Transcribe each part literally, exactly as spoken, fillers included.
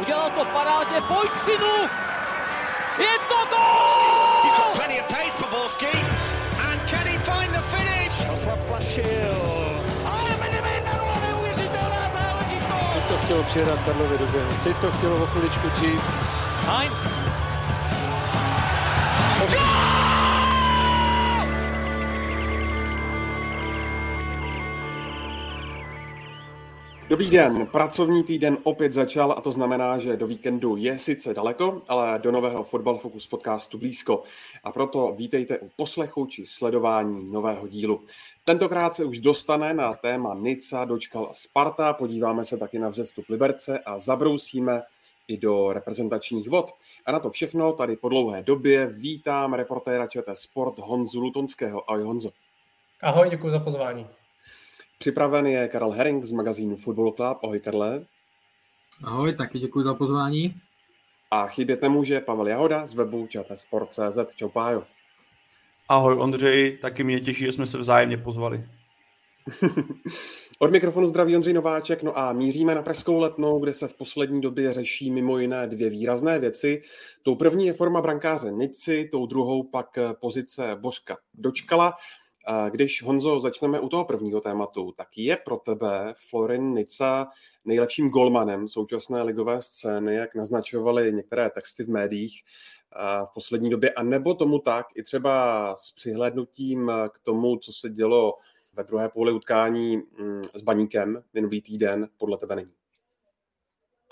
Udělal to parádně, pojď synu! Je to gól! He's got plenty of pace for Borsky. And can he find the finish? Ale Medvědova neuvěřitelná záležitost! Teď to chtělo přihrát Karlově do běhu, teď to chtělo o chviličku dřív. Heinz! Dobrý den, pracovní týden opět začal a to znamená, že do víkendu je sice daleko, ale do nového Fotbal Focus podcastu blízko. A proto vítejte u poslechu či sledování nového dílu. Tentokrát se už dostane na téma Nica, Dočkal a Sparta, podíváme se taky na vzestup Liberce a zabrousíme i do reprezentačních vod. A na to všechno tady po dlouhé době vítám reportéra ČT Sport Honzu Lutonského. Ahoj Honzo. Ahoj, děkuji za pozvání. Připraven je Karel Häring z magazínu Football Club. Ahoj Karle. Ahoj, taky děkuji za pozvání. A chybět nemůže Pavel Jahoda z webu Č T Sport tečka cé zet. Čau Pájo. Ahoj Ondřej, taky mě těší, že jsme se vzájemně pozvali. Od mikrofonu zdraví Ondřej Nováček, no a míříme na Pražskou Letnou, kde se v poslední době řeší mimo jiné dvě výrazné věci. Tou první je forma brankáře Nici, tou druhou pak pozice Bořka Dočkala. Když, Honzo, začneme u toho prvního tématu, tak je pro tebe Florin Niță nejlepším golmanem současné ligové scény, jak naznačovaly některé texty v médiích v poslední době, a nebo tomu tak i třeba s přihlédnutím k tomu, co se dělo ve druhé půli utkání s Baníkem minulý týden, podle tebe není?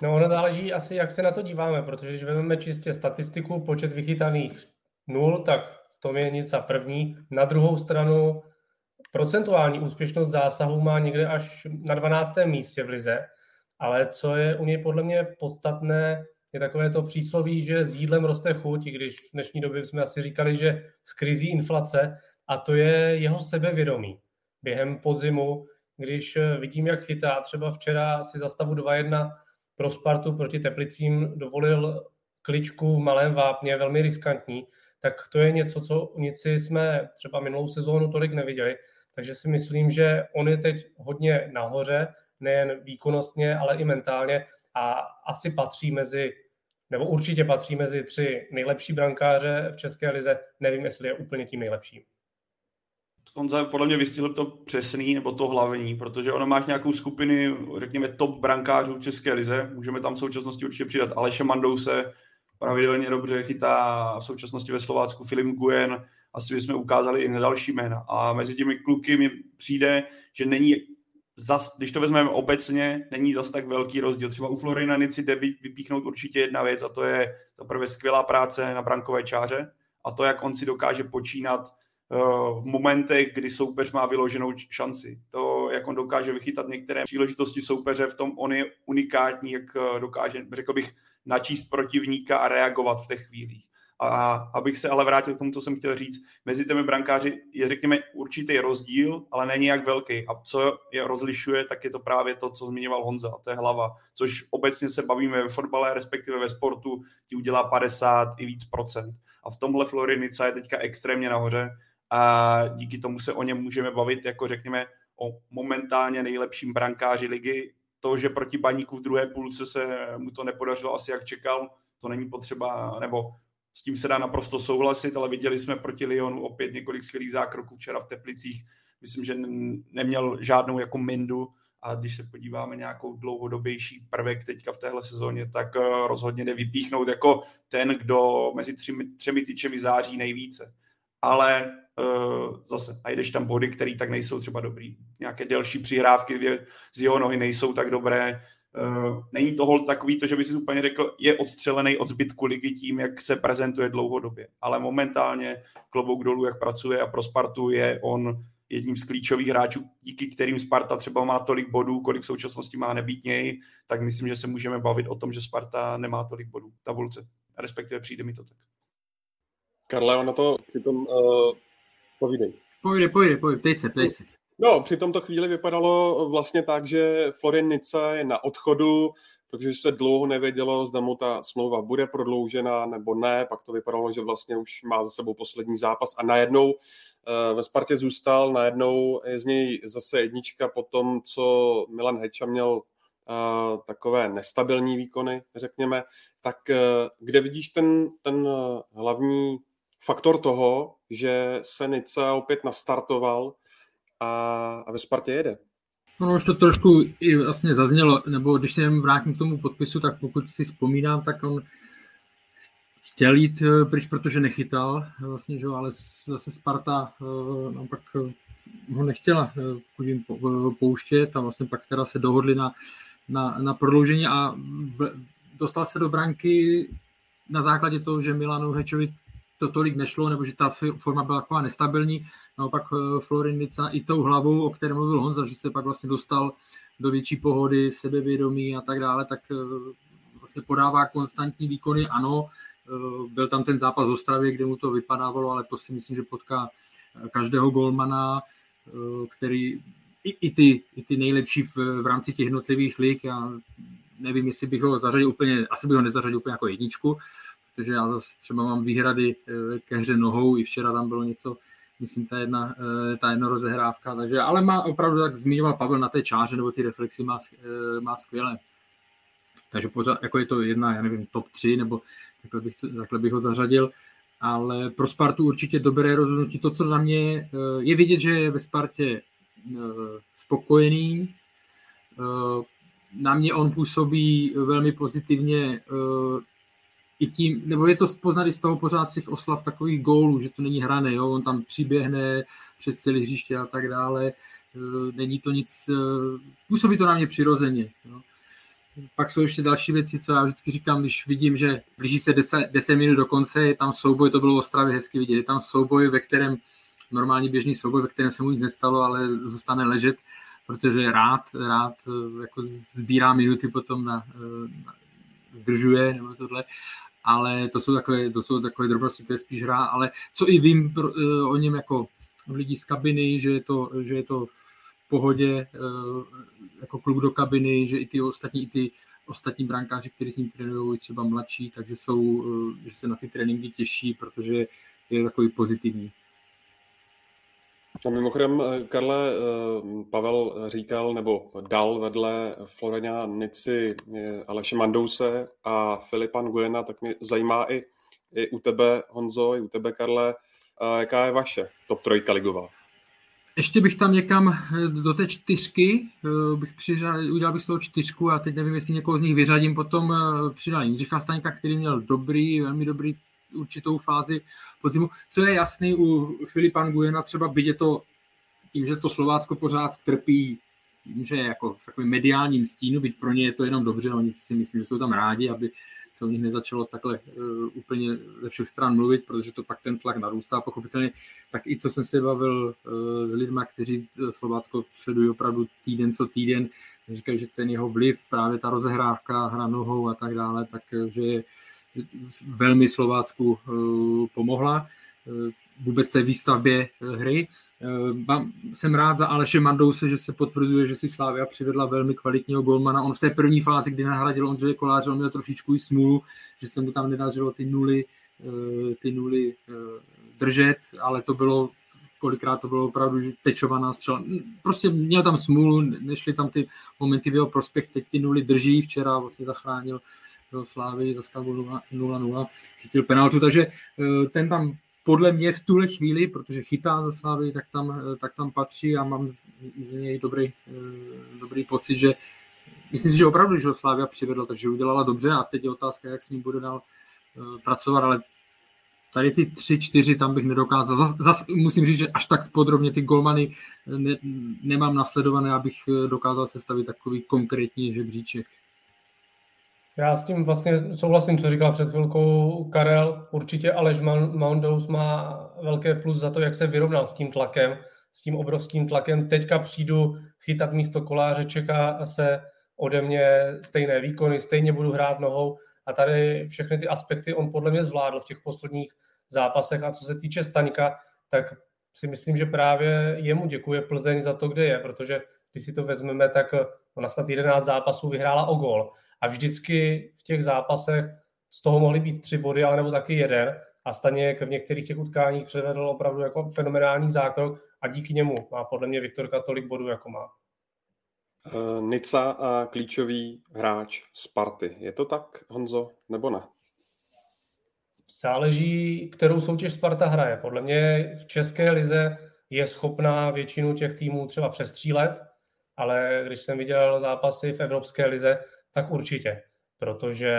No, ono záleží asi, jak se na to díváme, protože když vezmeme čistě statistiku, počet vychytaných nul, tak to je Niță první. Na druhou stranu procentuální úspěšnost zásahu má někde až na dvanáctém místě v lize, ale co je u něj podle mě podstatné, je takové to přísloví, že s jídlem roste chuť, i když v dnešní době jsme asi říkali, že s krizí inflace, a to je jeho sebevědomí. Během podzimu, když vidím, jak chytá, třeba včera si za stavu dva jedna pro Spartu proti Teplicím dovolil kličku v malém vápně, velmi riskantní, tak to je něco, co u Nici jsme třeba minulou sezónu tolik neviděli. Takže si myslím, že on je teď hodně nahoře, nejen výkonnostně, ale i mentálně, a asi patří mezi, nebo určitě patří mezi tři nejlepší brankáře v české lize. Nevím, jestli je úplně tím nejlepším. On podle mě vystihl to přesný nebo to hlavní, protože ono máš nějakou skupiny, řekněme, top brankářů v české lize. Můžeme tam v současnosti určitě přidat Aleše Mandouse, pravidelně dobře chytá v současnosti ve Slovácku Filip Guen, asi bychom ukázali i na další jména. A mezi těmi kluky mi přijde, že není, zas, když to vezmeme obecně, není zas tak velký rozdíl. Třeba u Florina Nici jde vypíchnout určitě jedna věc, a to je zaprvé skvělá práce na brankové čáře a to, jak on si dokáže počínat v momentech, kdy soupeř má vyloženou šanci. To, jak on dokáže vychytat některé příležitosti soupeře, v tom on je unikátní, jak dokáže, řekl bych, načíst protivníka a reagovat v těch chvílích. A abych se ale vrátil k tomu, co jsem chtěl říct, mezi těmi brankáři je, řekněme, určitý rozdíl, ale není jak velký. A co je rozlišuje, tak je to právě to, co zmiňoval Honza, a to je hlava. Což obecně se bavíme ve fotbale, respektive ve sportu, ti udělá padesát i víc procent. A v tomhle Florin Niță je teďka extrémně nahoře a díky tomu se o něm můžeme bavit, jako řekněme, o momentálně nejlepším brankáři ligy. To, že proti Baníku v druhé půlce se mu to nepodařilo asi jak čekal, to není potřeba, nebo s tím se dá naprosto souhlasit, ale viděli jsme proti Lyonu opět několik skvělých zákroků včera v Teplicích. Myslím, že neměl žádnou jako mindu, a když se podíváme nějakou dlouhodobější prvek teďka v téhle sezóně, tak rozhodně nevypíchnout jako ten, kdo mezi třemi, třemi tyčemi září nejvíce. Ale zase najdeš tam body, které tak nejsou třeba dobrý. Nějaké delší přihrávky z jeho nohy nejsou tak dobré. Není to hol takový, to, že by si úplně řekl, je odstřelený od zbytku ligy tím, jak se prezentuje dlouhodobě. Ale momentálně klobouk dolů, jak pracuje, a pro Spartu je on jedním z klíčových hráčů, díky kterým Sparta třeba má tolik bodů, kolik v současnosti má nebýt něj, tak myslím, že se můžeme bavit o tom, že Sparta nemá tolik bodů v tabulce. Respektive přijde mi to tak. Karle, ono to přitom... Uh... Povídej. Povídej, povídej, povídej, ptej se, ptej se. No, při tomto chvíli vypadalo vlastně tak, že Florin Niță je na odchodu, protože se dlouho nevědělo, zda mu ta smlouva bude prodloužena nebo ne, pak to vypadalo, že vlastně už má za sebou poslední zápas a najednou ve Spartě zůstal, najednou je z něj zase jednička po tom, co Milan Heča měl takové nestabilní výkony, řekněme, tak kde vidíš ten, ten hlavní faktor toho, že se Nice opět nastartoval a, a ve Spartě jede? No už to trošku i vlastně zaznělo, nebo když se vrátím k tomu podpisu, tak pokud si vzpomínám, tak on chtěl jít pryč, protože nechytal, vlastně, že, ale zase Sparta no, pak ho nechtěla pouštět a vlastně pak teda se dohodli na, na, na prodloužení a v, dostal se do branky na základě toho, že Milanu Hečovi to tolik nešlo, nebo že ta forma byla taková nestabilní. Naopak Florin Niță i tou hlavou, o které mluvil Honza, že se pak vlastně dostal do větší pohody, sebevědomí a tak dále, tak vlastně podává konstantní výkony. Ano, byl tam ten zápas v Ostravě, kde mu to vypadávalo, ale to si myslím, že potká každého golmana, který i, i, ty, i ty nejlepší v, v rámci těch jednotlivých lig. Já nevím, jestli bych ho zařadil úplně, asi bych ho nezařadil úplně jako jedničku, protože já zase třeba mám výhrady ke hře nohou, i včera tam bylo něco, myslím, ta jedna, ta jedna rozehrávka, takže, ale má opravdu, tak zmiňoval Pavel, na té čáře, nebo ty reflexy má, má skvělé. Takže pořád, jako je to jedna, já nevím, top tři, nebo takhle bych, takhle bych ho zařadil, ale pro Spartu určitě dobré rozhodnutí. To, co na mě je vidět, že je ve Spartě spokojený, na mě on působí velmi pozitivně i tím, nebo je to poznat i z toho pořád z těch oslav takových gólů, že to není hrané, jo? On tam přiběhne přes celý hřiště a tak dále, není to nic, působí to na mě přirozeně, jo? Pak jsou ještě další věci, co já vždycky říkám, když vidím, že blíží se deset minut do konce, je tam souboj, to bylo v Ostravě hezky vidět, je tam souboj, ve kterém, normální běžný souboj, ve kterém se mu nic nestalo, ale zůstane ležet, protože rád, rád jako sbírá minuty, potom na, na, zdržuje, nebo tohle, ale to jsou takové, to jsou takové drobnosti, to je spíš hra, ale co i vím pro, o něm jako od lidí z kabiny, že je to, že je to pohodě jako kluk do kabiny, že i ty ostatní, i ty ostatní brankáři, kteří s ním trénují, třeba mladší, takže jsou, že se na ty tréninky těší, protože je takový pozitivní. A mimochodem, Karle, Pavel říkal, nebo dal vedle Florina Nici Aleše Mandouse a Filipa Nguyena, tak mě zajímá i, i u tebe, Honzo, i u tebe, Karle, jaká je vaše top trojka ligová? Ještě bych tam někam do té čtyřky, bych přiřadil, udělal bych z toho čtyřku a teď nevím, jestli někoho z nich vyřadím, potom přidal Jindřicha Staňka, který měl dobrý, velmi dobrý určitou fázi podzimu. Co je jasný u Filipa Nguyena, třeba vidět to tím, že to Slovácko pořád trpí, tím, že je jako v takovém mediálním stínu, byť pro ně je to jenom dobře, oni si myslím, že jsou tam rádi, aby se o nich nezačalo takhle uh, úplně ze všech stran mluvit, protože to pak ten tlak narůstá pochopitelně. Tak i co jsem se bavil uh, s lidma, kteří Slovácko sledují opravdu týden co týden, říkají, že ten jeho vliv, právě ta rozehrávka, hra nohou a tak dále, takže je velmi Slovácku uh, pomohla uh, vůbec té výstavbě uh, hry. Uh, mám, jsem rád za Aleše Mandouse, že se potvrzuje, že si Slavia přivedla velmi kvalitního golmana. On v té první fázi, kdy nahradil Ondřeje Koláře, on měl trošičku i smůlu, že se mu tam nedařilo ty nuly, uh, ty nuly uh, držet, ale to bylo, kolikrát to bylo opravdu tečovaná střela. Prostě měl tam smůlu, nešly tam ty momenty v jeho prospěch, teď ty nuly drží, včera vlastně zachránil do Slávy, zastavil nula nula, chytil penaltu, takže ten tam podle mě v tuhle chvíli, protože chytá za Slávy, tak tam, tak tam patří a mám z, z něj dobrý, dobrý pocit, že myslím si, že opravdu, že ho Slávia přivedla, takže udělala dobře a teď je otázka, jak s ním bude dál pracovat, ale tady ty tři, čtyři tam bych nedokázal. Zas, zas musím říct, že až tak podrobně ty golmany ne, nemám nasledované, abych dokázal sestavit takový konkrétní žebříček. Já s tím vlastně souhlasím, co říkal před chvilkou Karel. Určitě Aleš Mandous má velké plus za to, jak se vyrovnal s tím tlakem, s tím obrovským tlakem. Teďka přijdu chytat místo Koláře, čeká se ode mě stejné výkony, stejně budu hrát nohou a tady všechny ty aspekty on podle mě zvládl v těch posledních zápasech a co se týče Staňka, tak si myslím, že právě jemu děkuje Plzeň za to, kde je, protože když si to vezmeme, tak ona snad jedenáct zápasů vyhrála o gól. A vždycky v těch zápasech z toho mohly být tři body, ale nebo taky jeden. A Staněk v některých těch utkáních předvedl opravdu jako fenomenální zákrok a díky němu má podle mě Viktorka tolik bodů, jako má. Nița a klíčový hráč Sparty. Je to tak, Honzo, nebo ne? Záleží, kterou soutěž Sparta hraje. Podle mě v české lize je schopná většinu těch týmů třeba přestřílet, ale když jsem viděl zápasy v evropské lize, tak určitě, protože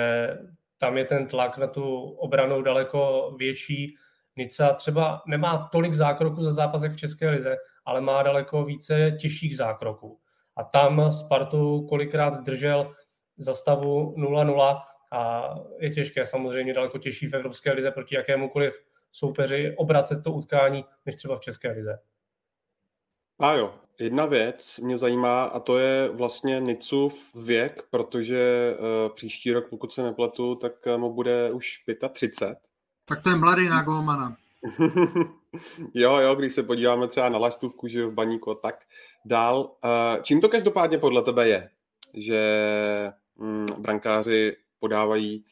tam je ten tlak na tu obranu daleko větší. Nița třeba nemá tolik zákroků za zápas jak v české lize, ale má daleko více těžších zákroků. A tam Spartu kolikrát držel za stavu nula nula a je těžké, samozřejmě daleko těžší v evropské lize proti jakémukoliv soupeři obracet to utkání, než třeba v české lize. A jo, jedna věc mě zajímá a to je vlastně Nicův věk, protože příští rok, pokud se nepletu, tak mu bude už třicet pět. Tak to je mladý na golmana. Jo, jo, když se podíváme třeba na Laštůvku, že v Baníku, tak dál. Čím to každopádně podle tebe je, že brankáři podávají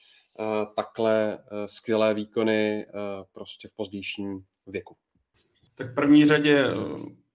takhle skvělé výkony prostě v pozdějším věku? Tak v první řadě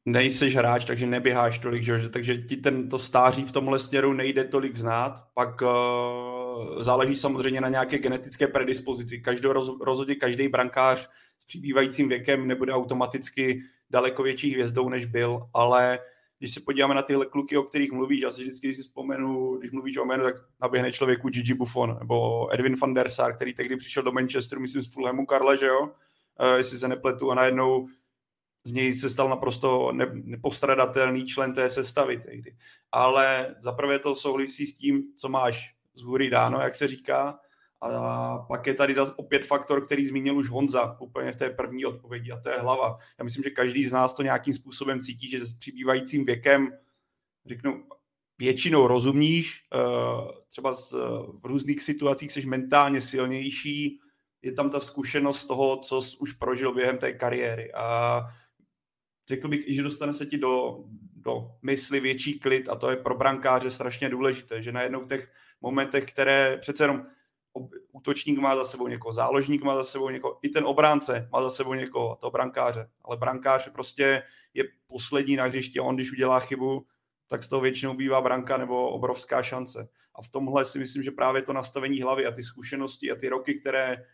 nejseš hráč, takže neběháš tolik, že? Takže ti ten, to stáří v tomhle směru nejde tolik znát, pak uh, záleží samozřejmě na nějaké genetické predispozici. Každou, rozhodně každý brankář s přibývajícím věkem nebude automaticky daleko větší hvězdou, než byl, ale když se podíváme na tyhle kluky, o kterých mluvíš, já si vždycky, když si vzpomenu, když mluvíš o jménu, tak naběhne člověku Gigi Buffon nebo Edwin van der Sar, který tehdy přišel do Manchesteru, myslím z Fulhamu, Karle, že jo, uh, jestli se nepletu, a najednou z něj se stal naprosto nepostradatelný člen té sestavy tehdy. Ale zaprvé to souhlasí s tím, co máš z hůry dáno, jak se říká. A pak je tady zase opět faktor, který zmínil už Honza úplně v té první odpovědi, a to je hlava. Já myslím, že každý z nás to nějakým způsobem cítí, že s přibývajícím věkem, řeknu, většinou rozumíš, třeba v různých situacích jsi mentálně silnější, je tam ta zkušenost toho, co jsi už prožil během té kariéry. A řekl bych, že dostane se ti do, do mysli větší klid a to je pro brankáře strašně důležité, že najednou v těch momentech, které přece jenom útočník má za sebou někoho, záložník má za sebou někoho, i ten obránce má za sebou někoho, a to brankáře. Ale brankář prostě je poslední na hřišti a on, když udělá chybu, tak z toho většinou bývá branka nebo obrovská šance. A v tomhle si myslím, že právě to nastavení hlavy a ty zkušenosti a ty roky, které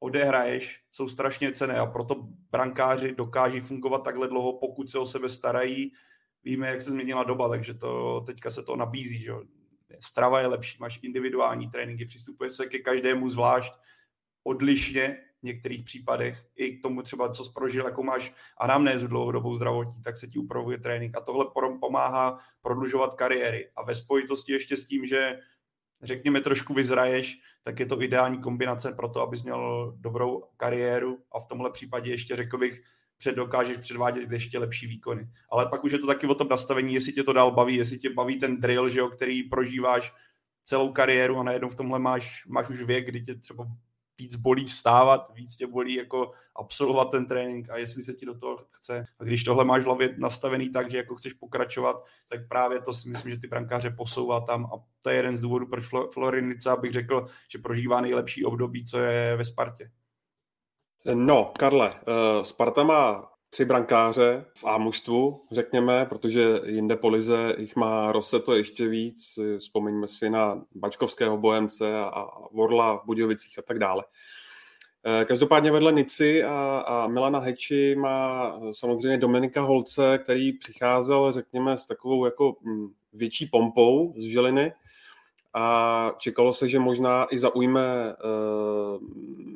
odehraješ, jsou strašně cenné a proto brankáři dokáží fungovat takhle dlouho, pokud se o sebe starají. Víme, jak se změnila doba, takže to, teďka se to nabízí, že strava je lepší, máš individuální tréninky, přistupuje se ke každému zvlášť odlišně v některých případech, i k tomu třeba, co jsi prožil, jako máš anamnézu dlouhodobou zdravotní, tak se ti upravuje trénink a tohle pomáhá prodlužovat kariéry a ve spojitosti ještě s tím, že řekněme trošku vyzraješ, tak je to ideální kombinace pro to, abys měl dobrou kariéru a v tomhle případě ještě řekl bych, dokážeš předvádět ještě lepší výkony. Ale pak už je to taky o tom nastavení, jestli tě to dál baví, jestli tě baví ten drill, že jo, který prožíváš celou kariéru a najednou v tomhle máš, máš už věk, kdy tě třeba víc bolí vstávat, víc tě bolí jako absolvovat ten trénink a jestli se ti do toho chce. A když tohle máš v hlavě nastavený tak, že jako chceš pokračovat, tak právě to si myslím, že ty brankáře posouvá tam a to je jeden z důvodů, proč Florin Niță, abych řekl, že prožívá nejlepší období, co je ve Spartě. No, Karle, Sparta má tři brankáře v A-mužstvu, řekněme, protože jinde po lize jich má Roseto ještě víc, vzpomeňme si na Bačkovského Bohemce a Vorla v Budějovicích a tak dále. Každopádně vedle Nicy a, a Milana Heči má samozřejmě Dominika Holce, který přicházel, řekněme, s takovou jako větší pompou z Žiliny a čekalo se, že možná i zaujme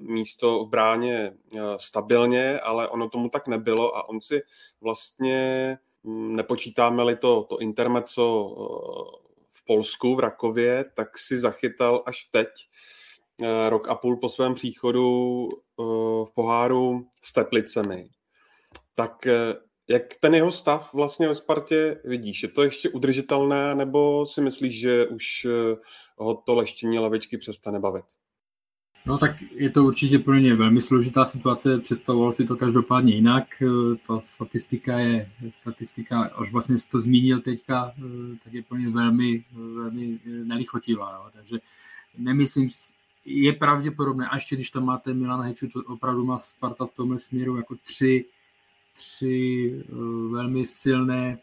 místo v bráně stabilně, ale ono tomu tak nebylo a on si vlastně, nepočítáme-li to, to intermezzo v Polsku, v Rakově, tak si zachytal až teď, rok a půl po svém příchodu v poháru s Teplicemi. Tak jak ten jeho stav vlastně ve Spartě vidíš? Je to ještě udržitelné nebo si myslíš, že už ho to leštění lavičky přestane bavit? No tak je to určitě pro ně velmi složitá situace, představoval si to každopádně jinak, ta statistika je, statistika, až vlastně jsi to zmínil teďka, tak je pro ně velmi, velmi nelichotivá, jo. Takže nemyslím, je pravděpodobné, a ještě když tam máte Milana Heču, to opravdu má Sparta v tomhle směru jako tři, tři velmi silné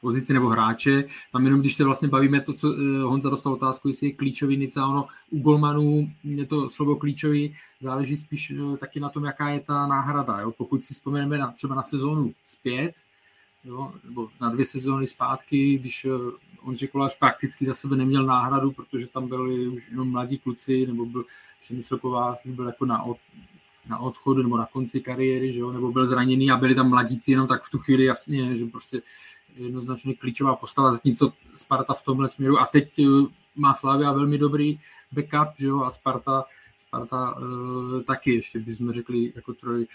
pozici nebo hráče. Tam jenom když se vlastně bavíme, to, co Honza dostal otázku, jestli je klíčový Nița, ono u golmanů je to slovo klíčový, záleží spíš taky na tom, jaká je ta náhrada. Jo? Pokud si vzpomeneme na, třeba na sezónu zpět, jo? nebo na dvě sezóny zpátky, když Ondřej Kolář prakticky za sebe neměl náhradu, protože tam byli už jenom mladí kluci, nebo byl Přemysl Kovář, už byl jako na od, na odchodu nebo na konci kariéry, že jo? nebo byl zraněný a byli tam mladíci, jenom tak v tu chvíli jasně, že prostě jednoznačně klíčová postava, zatímco Sparta v tomhle směru. A teď má Slavia velmi dobrý backup, že jo? a Sparta, Sparta e, taky, ještě bychom řekli, jako troj,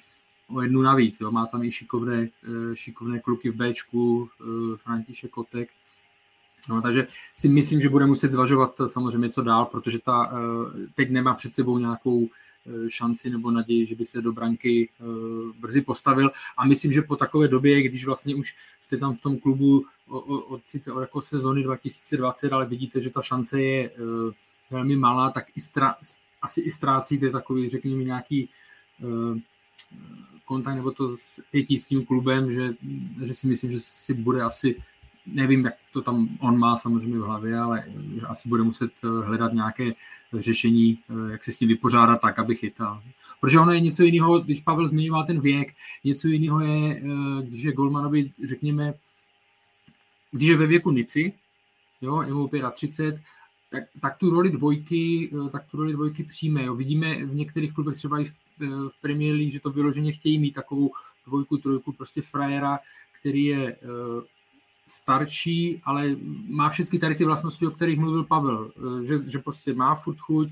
o jednu navíc. Jo? Má tam i šikovné, e, šikovné kluky v Bčku, e, František Kotek. No, takže si myslím, že bude muset zvažovat samozřejmě co dál, protože ta e, teď nemá před sebou nějakou šanci nebo naději, že by se do branky brzy postavil. A myslím, že po takové době, když vlastně už jste tam v tom klubu od sice od jako sezóny dva tisíce dvacet, ale vidíte, že ta šance je velmi malá, tak i ztra, asi i ztrácíte takový, řekněme, nějaký kontakt nebo to s pětí s tím klubem, že, že si myslím, že si bude asi, nevím, jak to tam on má samozřejmě v hlavě, ale asi bude muset hledat nějaké řešení, jak se s tím vypořádat tak, aby chytal. Protože ono je něco jiného, když Pavel zmiňoval ten věk, něco jiného je, když je golmanovi, řekněme, když je ve věku Nici, jo, je mu třicet pět, tak, tak tu roli dvojky, tak tu roli dvojky přijme. Jo. Vidíme v některých klubech třeba i v, v Premier League, že to vyloženě chtějí mít takovou dvojku, trojku, prostě frajera, který je starší, ale má všechny tady ty vlastnosti, o kterých mluvil Pavel, že, že prostě má furt chuť,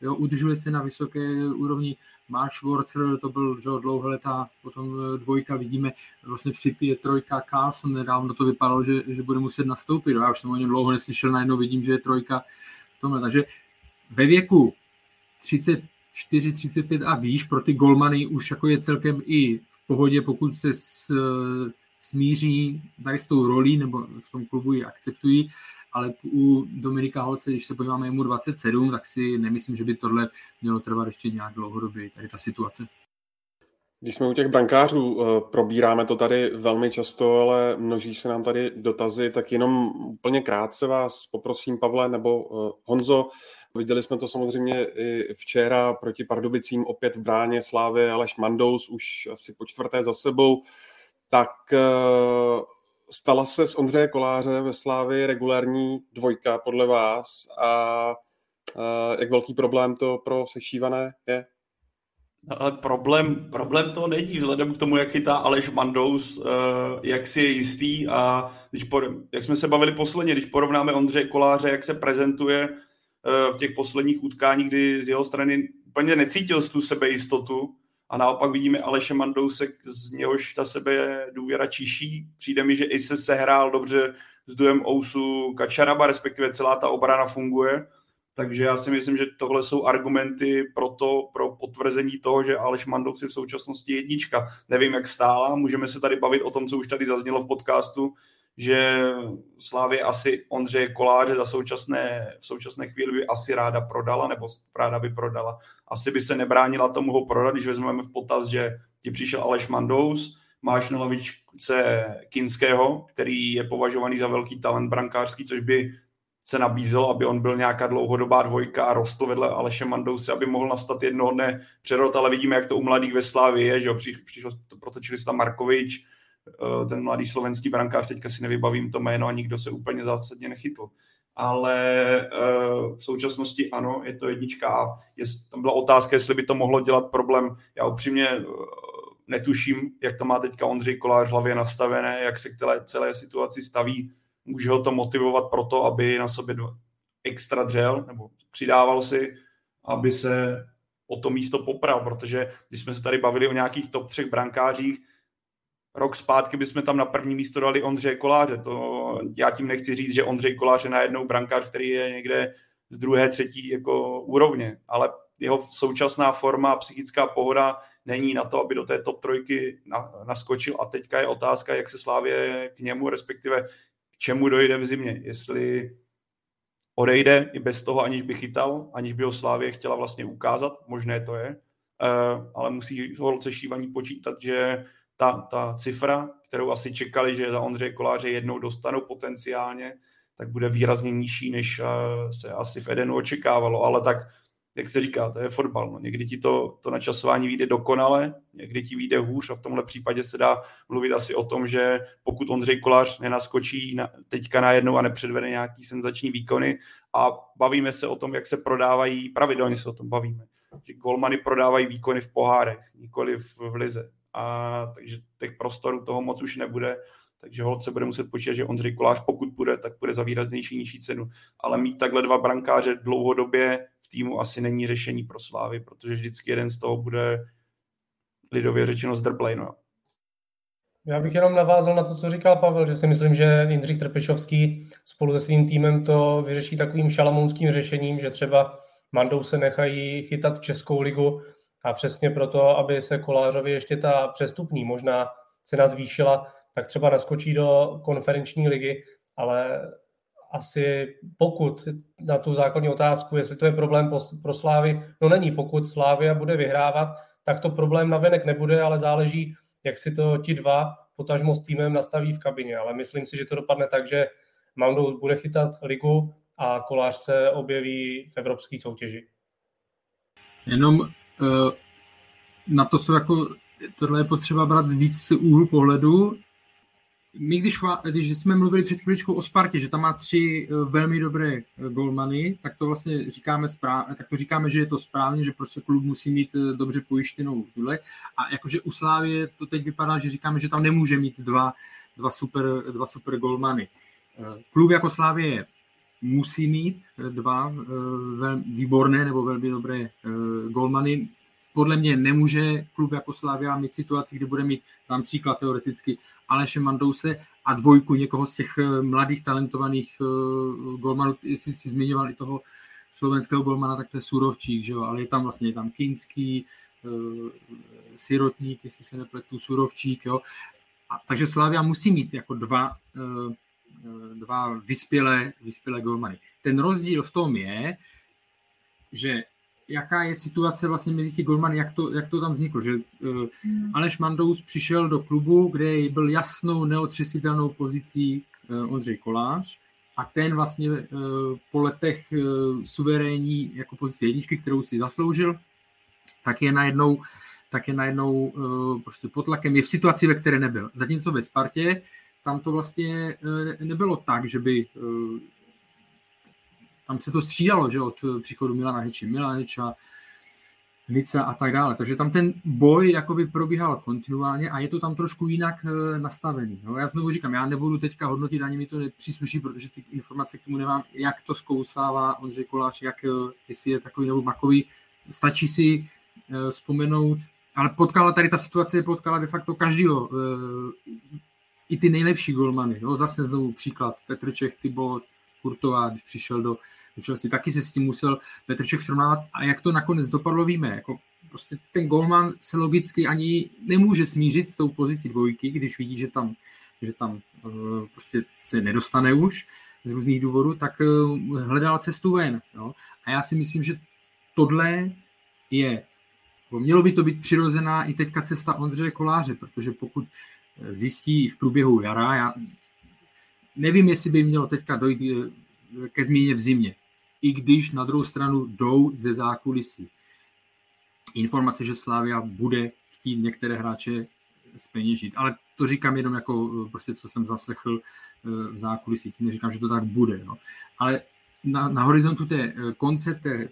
jo, udržuje se na vysoké úrovni, má Schwarzer, to byl že, dlouhé leta, potom dvojka, vidíme, vlastně v City je trojka, Carlson nedávno to vypadalo, že, že bude muset nastoupit, já už jsem o něm dlouho neslyšel, najednou vidím, že je trojka v tomhle, takže ve věku třicet čtyři, třicet pět a výš pro ty golmany už jako je celkem i v pohodě, pokud se s smíří tady s tou rolí, nebo v tom klubu ji akceptují, ale u Dominika Holce, když se podíváme jemu dvacet sedm, tak si nemyslím, že by tohle mělo trvat ještě nějak dlouhodobě, tady ta situace. Když jsme u těch brankářů, probíráme to tady velmi často, ale množí se nám tady dotazy, tak jenom úplně krátce vás poprosím, Pavle nebo Honzo, viděli jsme to samozřejmě i včera proti Pardubicím, opět v bráně Slávy Aleš Mandous, už asi po čtvrté za sebou, tak stala se z Ondřeje Koláře ve Slávii regulární dvojka podle vás a jak velký problém to pro sešívané je? No, ale problém, problém to není, vzhledem k tomu, jak chytá Aleš Mandous, jak si je jistý a když, jak jsme se bavili posledně, když porovnáme Ondřeje Koláře, jak se prezentuje v těch posledních utkáních, kdy z jeho strany úplně necítil tu sebejistotu, a naopak vidíme Aleše Mandouse, z něhož ta sebe důvěra čiší. Přijde mi, že i se sehrál dobře s duem Ousu Kačaraba, respektive celá ta obrana funguje. Takže já si myslím, že tohle jsou argumenty pro, to, pro potvrzení toho, že Aleš Mandous je v současnosti jednička. Nevím, jak stála. Můžeme se tady bavit o tom, co už tady zaznělo v podcastu, že Slávě asi Ondřeje Koláře za současné, v současné chvíli by asi ráda prodala, nebo ráda by prodala. Asi by se nebránila tomu ho prodat, když vezmeme v potaz, že ti přišel Aleš Mandous, máš na lavičce Kinského, který je považovaný za velký talent brankářský, což by se nabízelo, aby on byl nějaká dlouhodobá dvojka a rostl vedle Aleše Mandouse, aby mohl nastat jednoho dne přerod, ale vidíme, jak to u mladých ve Slávě je, že jo, přišlo, protočili se tam Markovič, ten mladý slovenský brankář, teďka si nevybavím to jméno a nikdo se úplně zásadně nechytl. Ale v současnosti ano, je to jednička a je, tam byla otázka, jestli by to mohlo dělat problém. Já upřímně netuším, jak to má teďka Ondřej Kolář hlavě nastavené, jak se k celé, celé situaci staví. Může ho to motivovat proto, aby na sobě extra dřel, nebo přidával si, aby se o to místo popral, protože když jsme se tady bavili o nějakých top třech brankářích, rok zpátky bychom tam na první místo dali Ondřeje Koláře. To, já tím nechci říct, že Ondřej Kolář je najednou brankář, který je někde z druhé, třetí jako úrovně, ale jeho současná forma a psychická pohoda není na to, aby do té top trojky na, naskočil a teďka je otázka, jak se Slávě k němu, respektive k čemu dojde v zimě. Jestli odejde i bez toho, aniž by chytal, aniž by ho Slávě chtěla vlastně ukázat, možné to je, uh, ale musí holce šívaní počítat, že ta, ta cifra, kterou asi čekali, že za Ondřeje Koláře jednou dostanou potenciálně, tak bude výrazně nižší, než se asi v Edenu očekávalo. Ale tak, jak se říká, to je fotbal. No. Někdy ti to, to načasování vyjde dokonale, někdy ti vyjde hůř a v tomhle případě se dá mluvit asi o tom, že pokud Ondřej Kolář nenaskočí na, teďka najednou a nepředvede nějaký senzační výkony a bavíme se o tom, jak se prodávají, pravidelně se o tom bavíme, že golmany prodávají výkony v pohárech, nikoli v, v lize. A takže těch prostorů toho moc už nebude, takže holce bude muset počítat, že Ondřej Kolář, pokud bude, tak bude za výraznější nižší cenu. Ale mít takhle dva brankáře dlouhodobě v týmu asi není řešení pro Slávy, protože vždycky jeden z toho bude lidově řečeno zdrblej. No. Já bych jenom navázal na to, co říkal Pavel, že si myslím, že Jindřich Trpešovský spolu se svým týmem to vyřeší takovým šalamounským řešením, že třeba Mandou se nechají chytat Českou ligu a přesně proto, aby se Kolářovi ještě ta přestupní možná cena zvýšila, tak třeba naskočí do konferenční ligy, ale asi pokud na tu základní otázku, jestli to je problém pro Slávy, no není, pokud Slavia bude vyhrávat, tak to problém navenek nebude, ale záleží, jak si to ti dva potažmo s týmem nastaví v kabině, ale myslím si, že to dopadne tak, že Mandous bude chytat ligu a Kolář se objeví v evropské soutěži. Jenom uh, na to jsou jako, tohle je potřeba brát z víc úhlu pohledu. My, když, když jsme mluvili před chvíličkou o Spartě, že tam má tři velmi dobré golmany, tak to vlastně říkáme, správ, tak to říkáme, že je to správně, že prostě klub musí mít dobře pojištěnou tuhle. A jakože u Slavie to teď vypadá, že říkáme, že tam nemůže mít dva, dva, super, dva super golmany. Klub jako Slavie musí mít dva výborné nebo velmi dobré golmany. Podle mě nemůže klub jako Slavia mít situaci, kdy bude mít tam příklad teoreticky Aleše Mandouse a dvojku někoho z těch mladých talentovaných golmanů, jestli si zmiňoval i toho slovenského golmana, tak to je Surovčík, že jo? Ale je tam vlastně je tam Kinský, Sirotník, jestli se nepletu, Surovčík. Jo? A, takže Slavia musí mít jako dva, dva vyspělé, vyspělé golmany. Ten rozdíl v tom je, že jaká je situace vlastně mezi těch golmany, jak to, jak to tam vzniklo, že uh, Aleš Mandous přišel do klubu, kde byl jasnou neotřesitelnou pozicí uh, Ondřej Kolář a ten vlastně uh, po letech uh, suverénní jako pozici jedničky, kterou si zasloužil, tak je najednou, tak je najednou uh, prostě pod tlakem, je v situaci, ve které nebyl. Zatímco ve Spartě tam to vlastně uh, nebylo tak, že by... Uh, Tam se to střídalo, že od příchodu Milana Heči, Milana Heča, Nice a tak dále. Takže tam ten boj jakoby probíhal kontinuálně a je to tam trošku jinak nastavený. No, já znovu říkám, já nebudu teďka hodnotit, ani mi to nepřísluší, protože ty informace k tomu nemám, jak to zkousává Ondřej Kolář, jak, jestli je takový nebo makový. Stačí si vzpomenout, ale potkala tady ta situace, potkala de facto každýho, i ty nejlepší golmany. No, zase znovu příklad, Petr Čech, Tybo, Kurtová, když přišel do Chelsea, taky se s tím musel Petr Čech srovnávat. A jak to nakonec dopadlo, víme. Jako prostě ten golman se logicky ani nemůže smířit s tou pozicí dvojky, když vidí, že tam, že tam prostě se nedostane už z různých důvodů, tak hledal cestu ven. Jo? A já si myslím, že tohle je, mělo by to být přirozená i teďka cesta Ondřeje Koláře, protože pokud zjistí v průběhu jara, já nevím, jestli by mělo teďka dojít ke změně v zimě, i když na druhou stranu jdou ze zákulisí informace, že Slavia bude chtít některé hráče zpeněžit. Ale to říkám jenom jako prostě, co jsem zaslechl v zákulisí. Tím neříkám, že to tak bude. No. Ale na, na horizontu té konce té,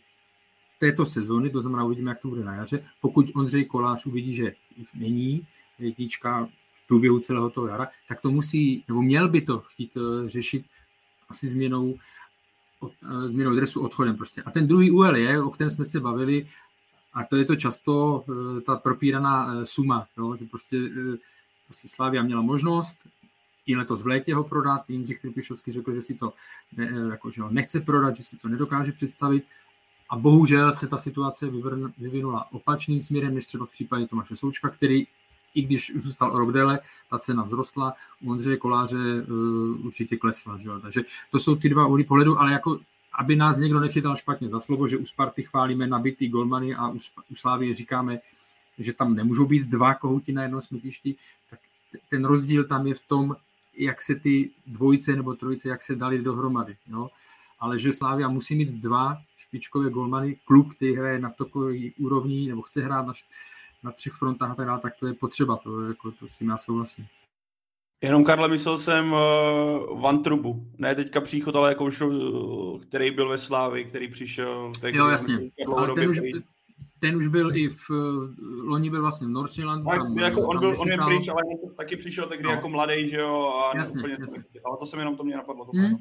této sezony, to znamená, uvidíme, jak to bude na jaře, pokud Ondřej Kolář uvidí, že už není jednička v průběhu celého toho jara, tak to musí, nebo měl by to chtít řešit asi změnou, změnou dresu, odchodem prostě. A ten druhý úhel je, o kterém jsme se bavili, a to je to často ta propíraná suma, jo? Že prostě, prostě Slavia měla možnost i letos v létě ho prodat, Jindřich Trpišovský řekl, že si to ne, jako, že ho nechce prodat, že si to nedokáže představit a bohužel se ta situace vyvinula opačným směrem, než třeba v případě Tomáše Součka, který i když zůstal rok déle, ta cena vzrostla, u Ondřeje Koláře uh, určitě klesla. Že? Takže to jsou ty dva úhly pohledu, ale jako, aby nás někdo nechytal špatně za slovo, že u Sparty chválíme nabitý golmany a u, u Slávy říkáme že tam nemůžou být dva kohouti na jednom smetišti, tak ten rozdíl tam je v tom, jak se ty dvojice nebo trojice, jak se dali dohromady. Jo? Ale že Slavia musí mít dva špičkové golmany, klub, který hraje na tokový úrovni nebo chce hrát na, na třech frontách, tak to je potřeba, to, jako, to s tím já souhlasím. Jenom, Karle, myslel jsem uh, Van Trubu. Ne teďka příchod, ale jako už, uh, který byl ve Slavii, který přišel... Tak, jo, jasně. Ale ten, už, ten už byl i v... Loni byl vlastně v Nordsjællandu. Jako on, on je pryč, ale taky přišel tehdy no. jako mladý, že jo? A jasně, úplně, jasně. Ale to se jenom to mě napadlo. To hmm.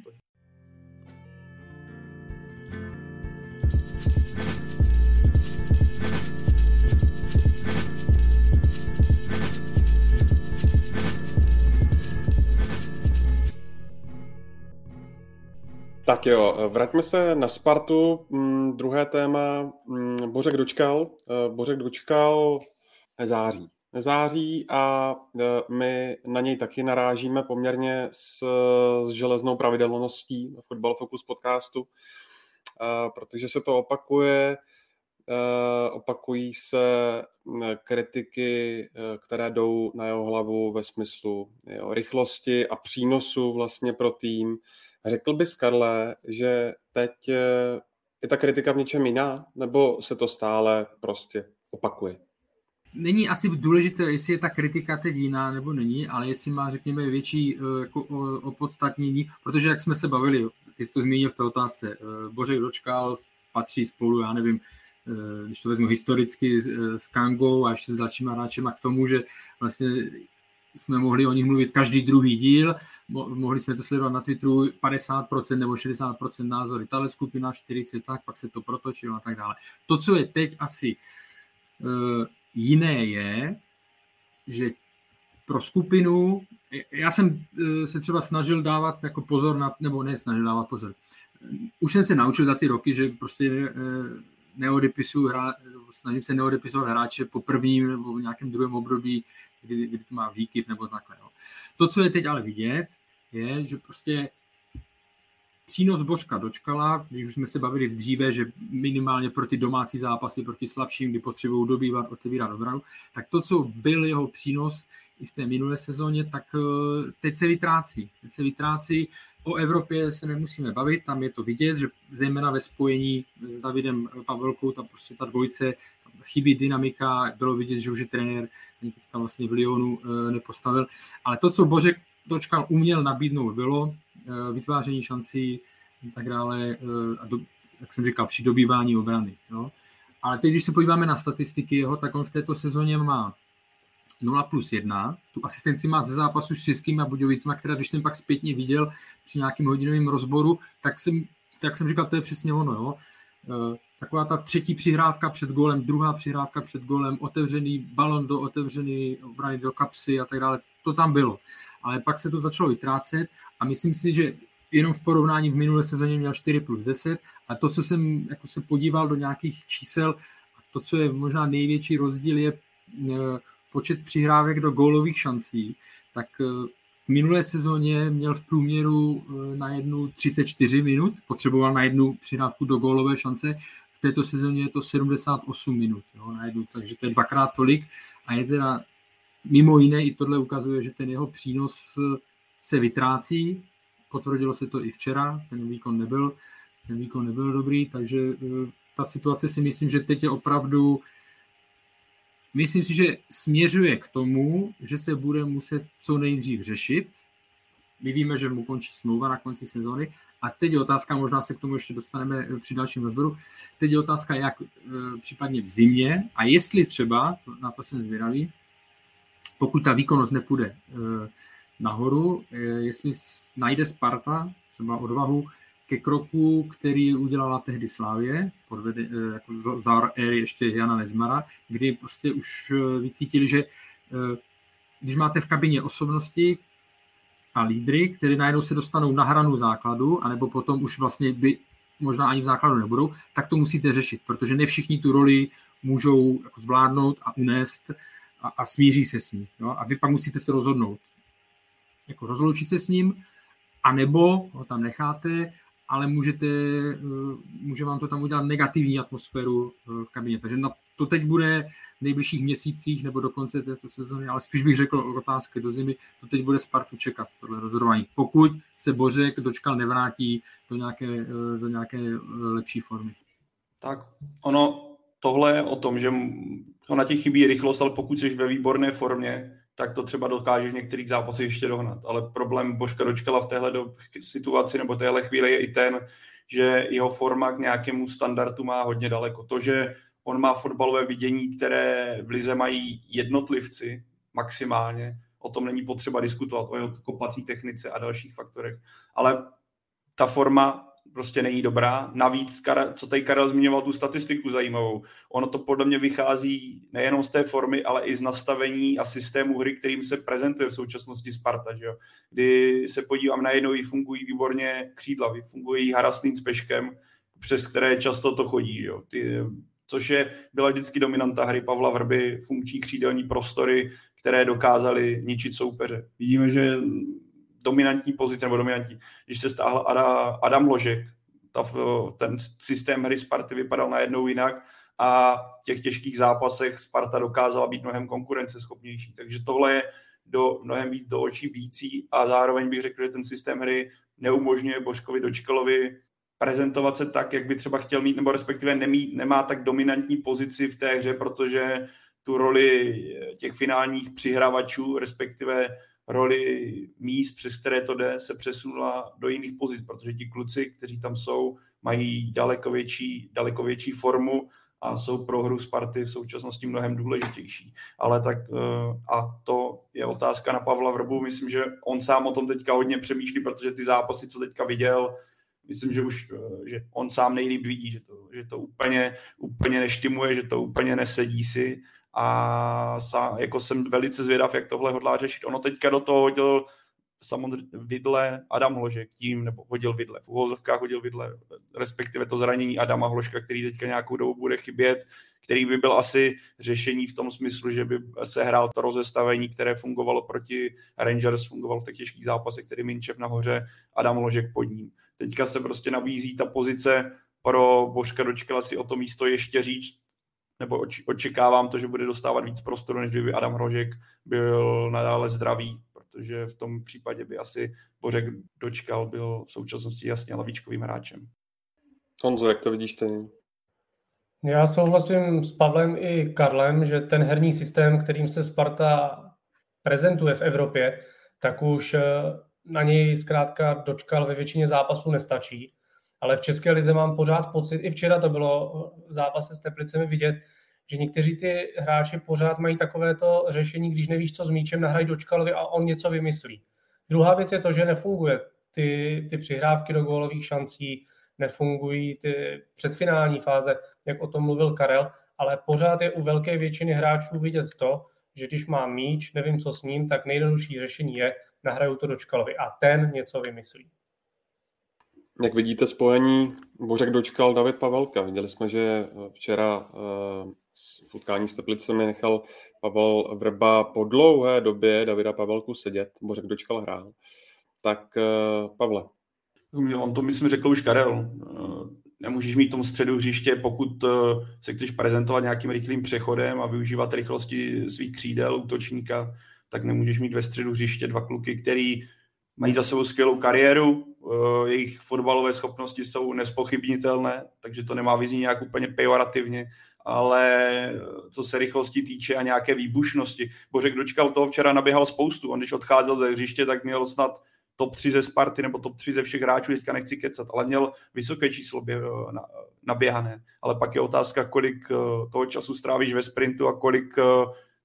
Tak jo, vraťme se na Spartu. Druhé téma, Bořek Dočkal. Bořek Dočkal nezáří. Nezáří a my na něj taky narážíme poměrně s, s železnou pravidelností na Football Focus podcastu, protože se to opakuje. Opakují se kritiky, které jdou na jeho hlavu ve smyslu jeho rychlosti a přínosu vlastně pro tým. Řekl bys, Karle, že teď je ta kritika v něčem jiná, nebo se to stále prostě opakuje? Není asi důležité, jestli je ta kritika teď jiná, nebo není, ale jestli má, řekněme, větší jako, opodstatnění, protože jak jsme se bavili, ty jsi to zmínil v té otázce, Bořek Dočkal patří spolu, já nevím, když to vezmu historicky s Kangou a ještě s dalšíma hráčema k tomu, že vlastně jsme mohli o nich mluvit každý druhý díl, mohli jsme to sledovat na Twitteru padesát procent nebo šedesát procent názory, tahle skupina čtyřicet, tak pak se to protočilo a tak dále. To, co je teď asi uh, jiné je, že pro skupinu, já jsem uh, se třeba snažil dávat jako pozor, na, nebo ne snažil dávat pozor, už jsem se naučil za ty roky, že prostě uh, neodepisuju, hra, snažím se neodepisovat hráče po prvním nebo v nějakém druhém období, kdy, kdy to má výkyv nebo takhle. Jo. To, co je teď ale vidět, je, že prostě přínos Bořka Dočkala, když už jsme se bavili v dříve, že minimálně pro ty domácí zápasy, proti slabším, kdy potřebují dobývat, otevírat obranu, tak to, co byl jeho přínos i v té minulé sezóně, tak teď se vytrácí. Teď se vytrácí. O Evropě se nemusíme bavit, tam je to vidět, že zejména ve spojení s Davidem Pavelkou, tam prostě ta dvojice, chybí dynamika, bylo vidět, že už je trenér, ten teďka vlastně v Lyonu nepostavil, ale to, co Bořek Dočkal uměl nabídnout, bylo vytváření šancí a tak dále, a do, jak jsem říkal, při dobývání obrany. Jo. Ale teď, když se podíváme na statistiky jeho, tak on v této sezóně má nula plus jedna, tu asistenci má ze zápasu s Českými Budějovicemi, která, když jsem pak zpětně viděl při nějakým hodinovým rozboru, tak jsem, tak jsem říkal, to je přesně ono. Jo. Taková ta třetí přihrávka před gólem, druhá přihrávka před gólem, otevřený balon do otevřený obrany do kapsy a tak dále, to tam bylo. Ale pak se to začalo vytrácet a myslím si, že jenom v porovnání v minulé sezóně měl čtyři plus deset a to, co jsem jako se podíval do nějakých čísel, a to, co je možná největší rozdíl, je počet přihrávek do gólových šancí, tak v minulé sezóně měl v průměru na jednu třicet čtyři minut, potřeboval na jednu přihrávku do gólové šance, v této sezóně je to sedmdesát osm minut, jo, na jednu, takže to je dvakrát tolik a je teda mimo jiné i tohle ukazuje, že ten jeho přínos se vytrácí, potvrdilo se to i včera, ten výkon nebyl, ten výkon nebyl dobrý, takže ta situace si myslím, že teď je opravdu myslím si, že směřuje k tomu, že se bude muset co nejdřív řešit. My víme, že mu končí smlouva na konci sezóny. A teď je otázka, možná se k tomu ještě dostaneme při dalším rozboru, teď je otázka, jak případně v zimě a jestli třeba, na to jsem zvědavý, pokud ta výkonnost nepůjde nahoru, jestli najde Sparta třeba odvahu ke kroku, který udělala tehdy Slavie, podvede, jako za, za éry ještě Jana Nezmara, kdy prostě už vycítili, že když máte v kabině osobnosti a lídry, které najednou se dostanou na hranu základu, anebo potom už vlastně by možná ani v základu nebudou, tak to musíte řešit, protože ne všichni tu roli můžou jako zvládnout a unést a, a smíří se s ní. Jo? A vy pak musíte se rozhodnout. Jako rozloučit se s ním, anebo ho tam necháte, ale můžete, může vám to tam udělat negativní atmosféru v kabině. Takže na to teď bude v nejbližších měsících nebo do konce této sezóny, ale spíš bych řekl otázky do zimy, to teď bude Spartu čekat, tohle rozhodování. Pokud se Bořek Dočkal nevrátí do nějaké, do nějaké lepší formy. Tak ono, tohle je o tom, že ona ti chybí rychlost, ale pokud jsi ve výborné formě, tak to třeba dokáže v některých zápasech ještě dohnat. Ale problém Božka Dočkala v téhle do... situaci nebo téhle chvíli je i ten, že jeho forma k nějakému standardu má hodně daleko. To, že on má fotbalové vidění, které v lize mají jednotlivci maximálně, o tom není potřeba diskutovat, o jeho kopací technice a dalších faktorech. Ale ta forma prostě není dobrá. Navíc, co tady Karel zmiňoval, tu statistiku zajímavou. Ono to podle mě vychází nejenom z té formy, ale i z nastavení a systému hry, kterým se prezentuje v současnosti Sparta. Že jo? Kdy se podívám, najednou jí fungují výborně křídla, fungují Haraslín s Peškem, přes které často to chodí. Že jo? Ty, což je, byla vždycky dominanta hry Pavla Vrby, funkční křídelní prostory, které dokázaly ničit soupeře. Vidíme, že dominantní pozice, nebo dominantní, když se stáhl Adam Ložek, ta, ten systém hry Sparty vypadal najednou jinak a v těch těžkých zápasech Sparta dokázala být mnohem konkurenceschopnější. Takže tohle je do, mnohem víc do očí bící a zároveň bych řekl, že ten systém hry neumožňuje Božkovi Dočkalovi prezentovat se tak, jak by třeba chtěl mít, nebo respektive nemí, nemá tak dominantní pozici v té hře, protože tu roli těch finálních přihrávačů, respektive roli míst, přes které to jde, se přesunula do jiných pozic, protože ti kluci, kteří tam jsou, mají daleko větší, daleko větší formu a jsou pro hru Sparty v současnosti mnohem důležitější. Ale tak, a to je otázka na Pavla Vrbu, myslím, že on sám o tom teďka hodně přemýšlí, protože ty zápasy, co teďka viděl, myslím, že už že on sám nejlíp vidí, že to, že to úplně, úplně neštimuje, že to úplně nesedí si. A sa, jako jsem velice zvědav, jak tohle hodlá řešit. Ono teďka do toho hodil samozřejmě vidle Adam Hložek tím, nebo hodil vidle, v uvozovkách hodil vidle, respektive to zranění Adama Hložka, který teďka nějakou dobu bude chybět, který by byl asi řešení v tom smyslu, že by se hrál to rozestavení, které fungovalo proti Rangers, fungoval v těch těžkých zápasech, který Minčev nahoře, Adam Hložek pod ním. Teďka se prostě nabízí ta pozice pro Božka Dočkala si o to místo ještě říct, nebo očekávám to, že bude dostávat víc prostoru, než kdyby Adam Hrožek byl nadále zdravý, protože v tom případě by asi Bořek Dočkal byl v současnosti jasně lavičkovým hráčem. Honzo, jak to vidíš ty? Já souhlasím s Pavlem i Karlem, že ten herní systém, kterým se Sparta prezentuje v Evropě, tak už na něj zkrátka Dočkal ve většině zápasů nestačí. Ale v České lize mám pořád pocit, i včera to bylo v zápase s Teplicemi vidět, že někteří ty hráči pořád mají takovéto řešení, když nevíš, co s míčem, nahraj Dočkalovi a on něco vymyslí. Druhá věc je to, že nefunguje ty, ty přihrávky do gólových šancí, nefungují ty předfinální fáze, jak o tom mluvil Karel, ale pořád je u velké většiny hráčů vidět to, že když má míč, nevím, co s ním, tak nejjednodušší řešení je, nahraju to Dočkalovi a ten něco vymyslí. Jak vidíte spojení Bořek Dočkal David Pavelka. Viděli jsme, že včera v utkání s Teplicemi nechal Pavel Vrba po dlouhé době Davida Pavelku sedět. Bořek Dočkal hrál. Tak Pavle. On to myslím řekl už Karel. Nemůžeš mít v tom středu hřiště, pokud se chceš prezentovat nějakým rychlým přechodem a využívat rychlosti svých křídel útočníka, tak nemůžeš mít ve středu hřiště dva kluky, který mají za sebou skvělou kariéru, jejich fotbalové schopnosti jsou nespochybnitelné, takže to nemá vyznít nějak úplně pejorativně, ale co se rychlosti týče a nějaké výbušnosti. Bořek Dočkal toho včera naběhal spoustu, on když odcházel ze hřiště, tak měl snad top tři ze Sparty nebo top tři ze všech hráčů, teďka nechci kecat, ale měl vysoké číslo naběhané. Ale pak je otázka, kolik toho času strávíš ve sprintu a kolik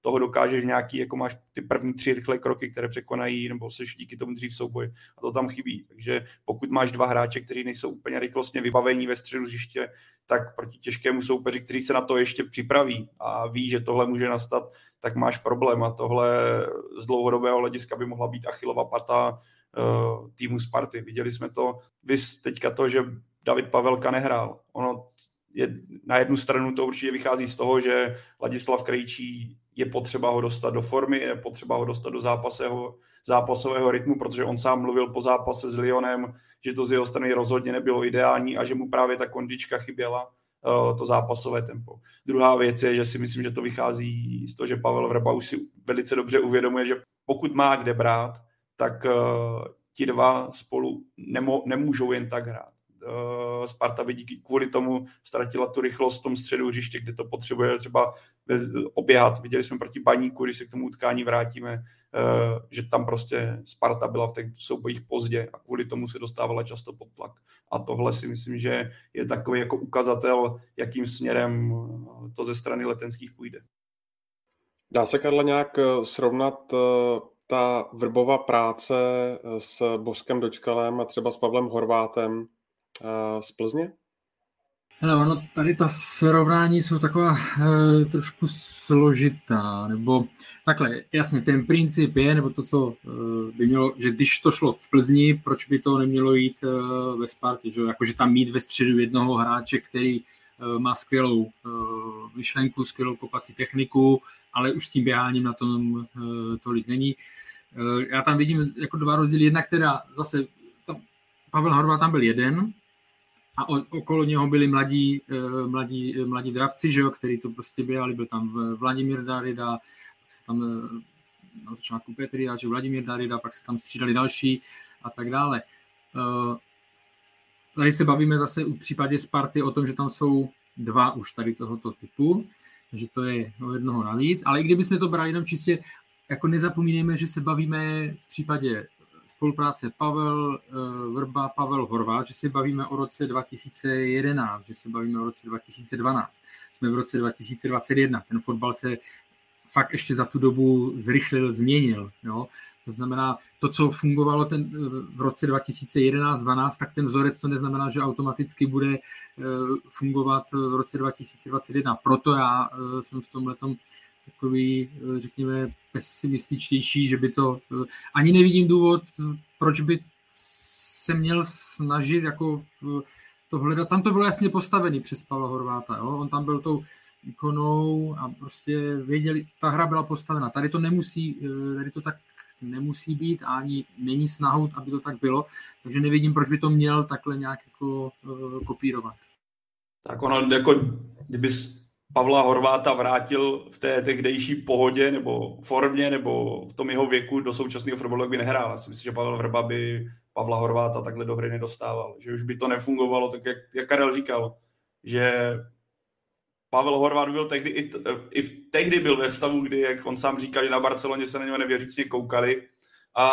toho dokážeš nějaký, jako máš ty první tři rychlé kroky, které překonají, nebo seš díky tomu dřív souboji. A to tam chybí. Takže pokud máš dva hráče, kteří nejsou úplně rychlostně vybavení ve středu hřiště, tak proti těžkému soupeři, který se na to ještě připraví a ví, že tohle může nastat, tak máš problém. A tohle z dlouhodobého hlediska by mohla být achillova pata uh, týmu Sparty. Viděli jsme to, vys teďka to, že David Pavelka nehrál. Ono je, na jednu stranu to určitě vychází z toho, že Ladislav Krejčí je potřeba ho dostat do formy, je potřeba ho dostat do zápasového, zápasového rytmu, protože on sám mluvil po zápase s Lyonem, že to z jeho strany rozhodně nebylo ideální a že mu právě ta kondička chyběla to zápasové tempo. Druhá věc je, že si myslím, že to vychází z toho, že Pavel Vrba už si velice dobře uvědomuje, že pokud má kde brát, tak uh, ti dva spolu nemo, nemůžou jen tak hrát. Uh, Sparta by díky kvůli tomu ztratila tu rychlost v tom středu hřiště, kde to potřebuje třeba oběhat. Viděli jsme proti Baníku, když se k tomu utkání vrátíme, uh, že tam prostě Sparta byla v těch soubojích pozdě a kvůli tomu se dostávala často pod tlak. A tohle si myslím, že je takový jako ukazatel, jakým směrem to ze strany letenských půjde. Dá se, Karle, nějak srovnat ta Vrbova práce s Bořkem Dočkalem a třeba s Pavlem Horváthem z Plzně? Hele, ono, tady ta srovnání jsou taková e, trošku složitá, nebo takhle, jasně, ten princip je, nebo to, co e, by mělo, že když to šlo v Plzni, proč by to nemělo jít e, ve Spartě, že? Jakože tam mít ve středu jednoho hráče, který má skvělou myšlenku, skvělou kopací techniku, ale už s tím běháním na tom tolik není. Já tam vidím jako dva rozdíly. Jednak teda zase tam Pavel Horváth tam byl jeden a okolo něho byli mladí, mladí, mladí dravci, že jo, který to prostě běhali. Byl tam Vladimír Darida, pak se tam na začátku Petr Jáček, Vladimír Darida, pak se tam střídali další a tak dále. Tady se bavíme zase u případě Sparty o tom, že tam jsou dva už tady tohoto typu, takže to je o jednoho navíc, ale i kdybychom to brali jenom čistě, jako nezapomínejme, že se bavíme v případě spolupráce Pavel Vrba, Pavel Horváth, že se bavíme o roce dva tisíce jedenáct, že se bavíme o roce dva tisíce dvanáct, jsme v roce dva tisíce dvacet jedna, ten fotbal se fakt ještě za tu dobu zrychlil, změnil. Jo? To znamená, to, co fungovalo ten, v roce dva tisíce jedenáct dvanáct, tak ten vzorec to neznamená, že automaticky bude fungovat v roce dva tisíce dvacet jedna. Proto já jsem v tomhletom takový, řekněme, pesimističtější, že by to... Ani nevidím důvod, proč by se měl snažit jako to hledat. Tam to bylo jasně postavený přes Pavla Horváta. Jo? On tam byl tou ikonou a prostě věděli, ta hra byla postavena. Tady to nemusí, tady to tak nemusí být a ani není snahou, aby to tak bylo, takže nevidím, proč by to měl takhle nějak jako kopírovat. Tak ono, jako kdyby Pavla Horváta vrátil v té tehdejší pohodě nebo formě nebo v tom jeho věku do současného fotbalu by nehrál. Já si myslím, že Pavel Vrba by Pavla Horváta takhle do hry nedostával, že už by to nefungovalo, tak jak, jak Karel říkal, že Pavel Horváth byl tehdy, i, i v, tehdy byl ve stavu, kdy, jak on sám říkal, že na Barceloně se na něho nevěřícně koukali, a,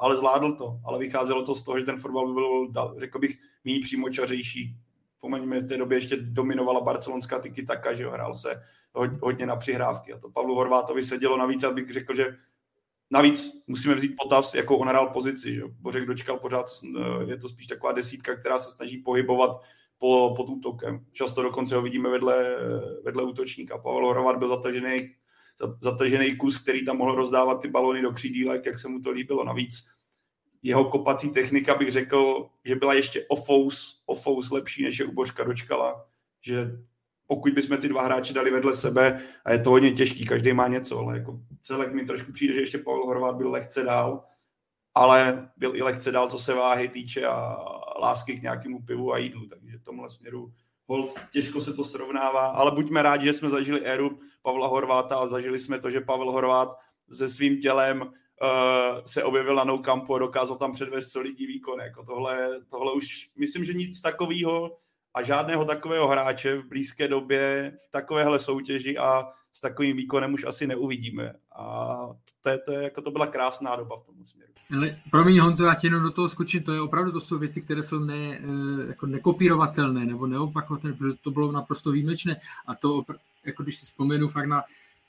ale zvládl to. Ale vycházelo to z toho, že ten fotbal byl, řekl bych, méně přímočařejší. Vzpomeňme, v té době ještě dominovala barcelonská tiki-taka, že hrál se hodně na přihrávky. A to Pavlu Horvátovi sedělo navíc, abych řekl, že navíc musíme vzít potaz, jakou on hrál pozici. Že? Bořek Dočkal pořád, je to spíš taková desítka, která se snaží pohybovat Po, pod útokem. Často dokonce ho vidíme vedle, vedle útočníka. Pavel Horváth byl zatažený, zatažený kus, který tam mohl rozdávat ty balony do křídílek, jak se mu to líbilo. Navíc jeho kopací technika, bych řekl, že byla ještě o fous, o fous lepší, než je u Bořka Dočkala. Že pokud bychom ty dva hráče dali vedle sebe, a je to hodně těžký, každý má něco, ale jako celek mi trošku přijde, že ještě Pavel Horváth byl lehce dál, ale byl i lehce dál, co se váhy týče a lásky k nějakému pivu a jídlu, takže v tomhle směru holt, těžko se to srovnává, ale buďme rádi, že jsme zažili éru Pavla Horváta a zažili jsme to, že Pavel Horváth se svým tělem uh, se objevil na Nou Campu a dokázal tam předvést solidní výkon. Jako tohle, tohle už, myslím, že nic takového a žádného takového hráče v blízké době v takovéhle soutěži a s takovým výkonem už asi neuvidíme. A to, je, to, je, jako to byla krásná doba v tom směru. Ale promiň, Honzo, já ti jenom do toho skočím. To je opravdu, to jsou věci, které jsou ne, jako nekopírovatelné nebo neopakovatelné, protože to bylo naprosto výjimečné. A to, jako když si vzpomenu fakt na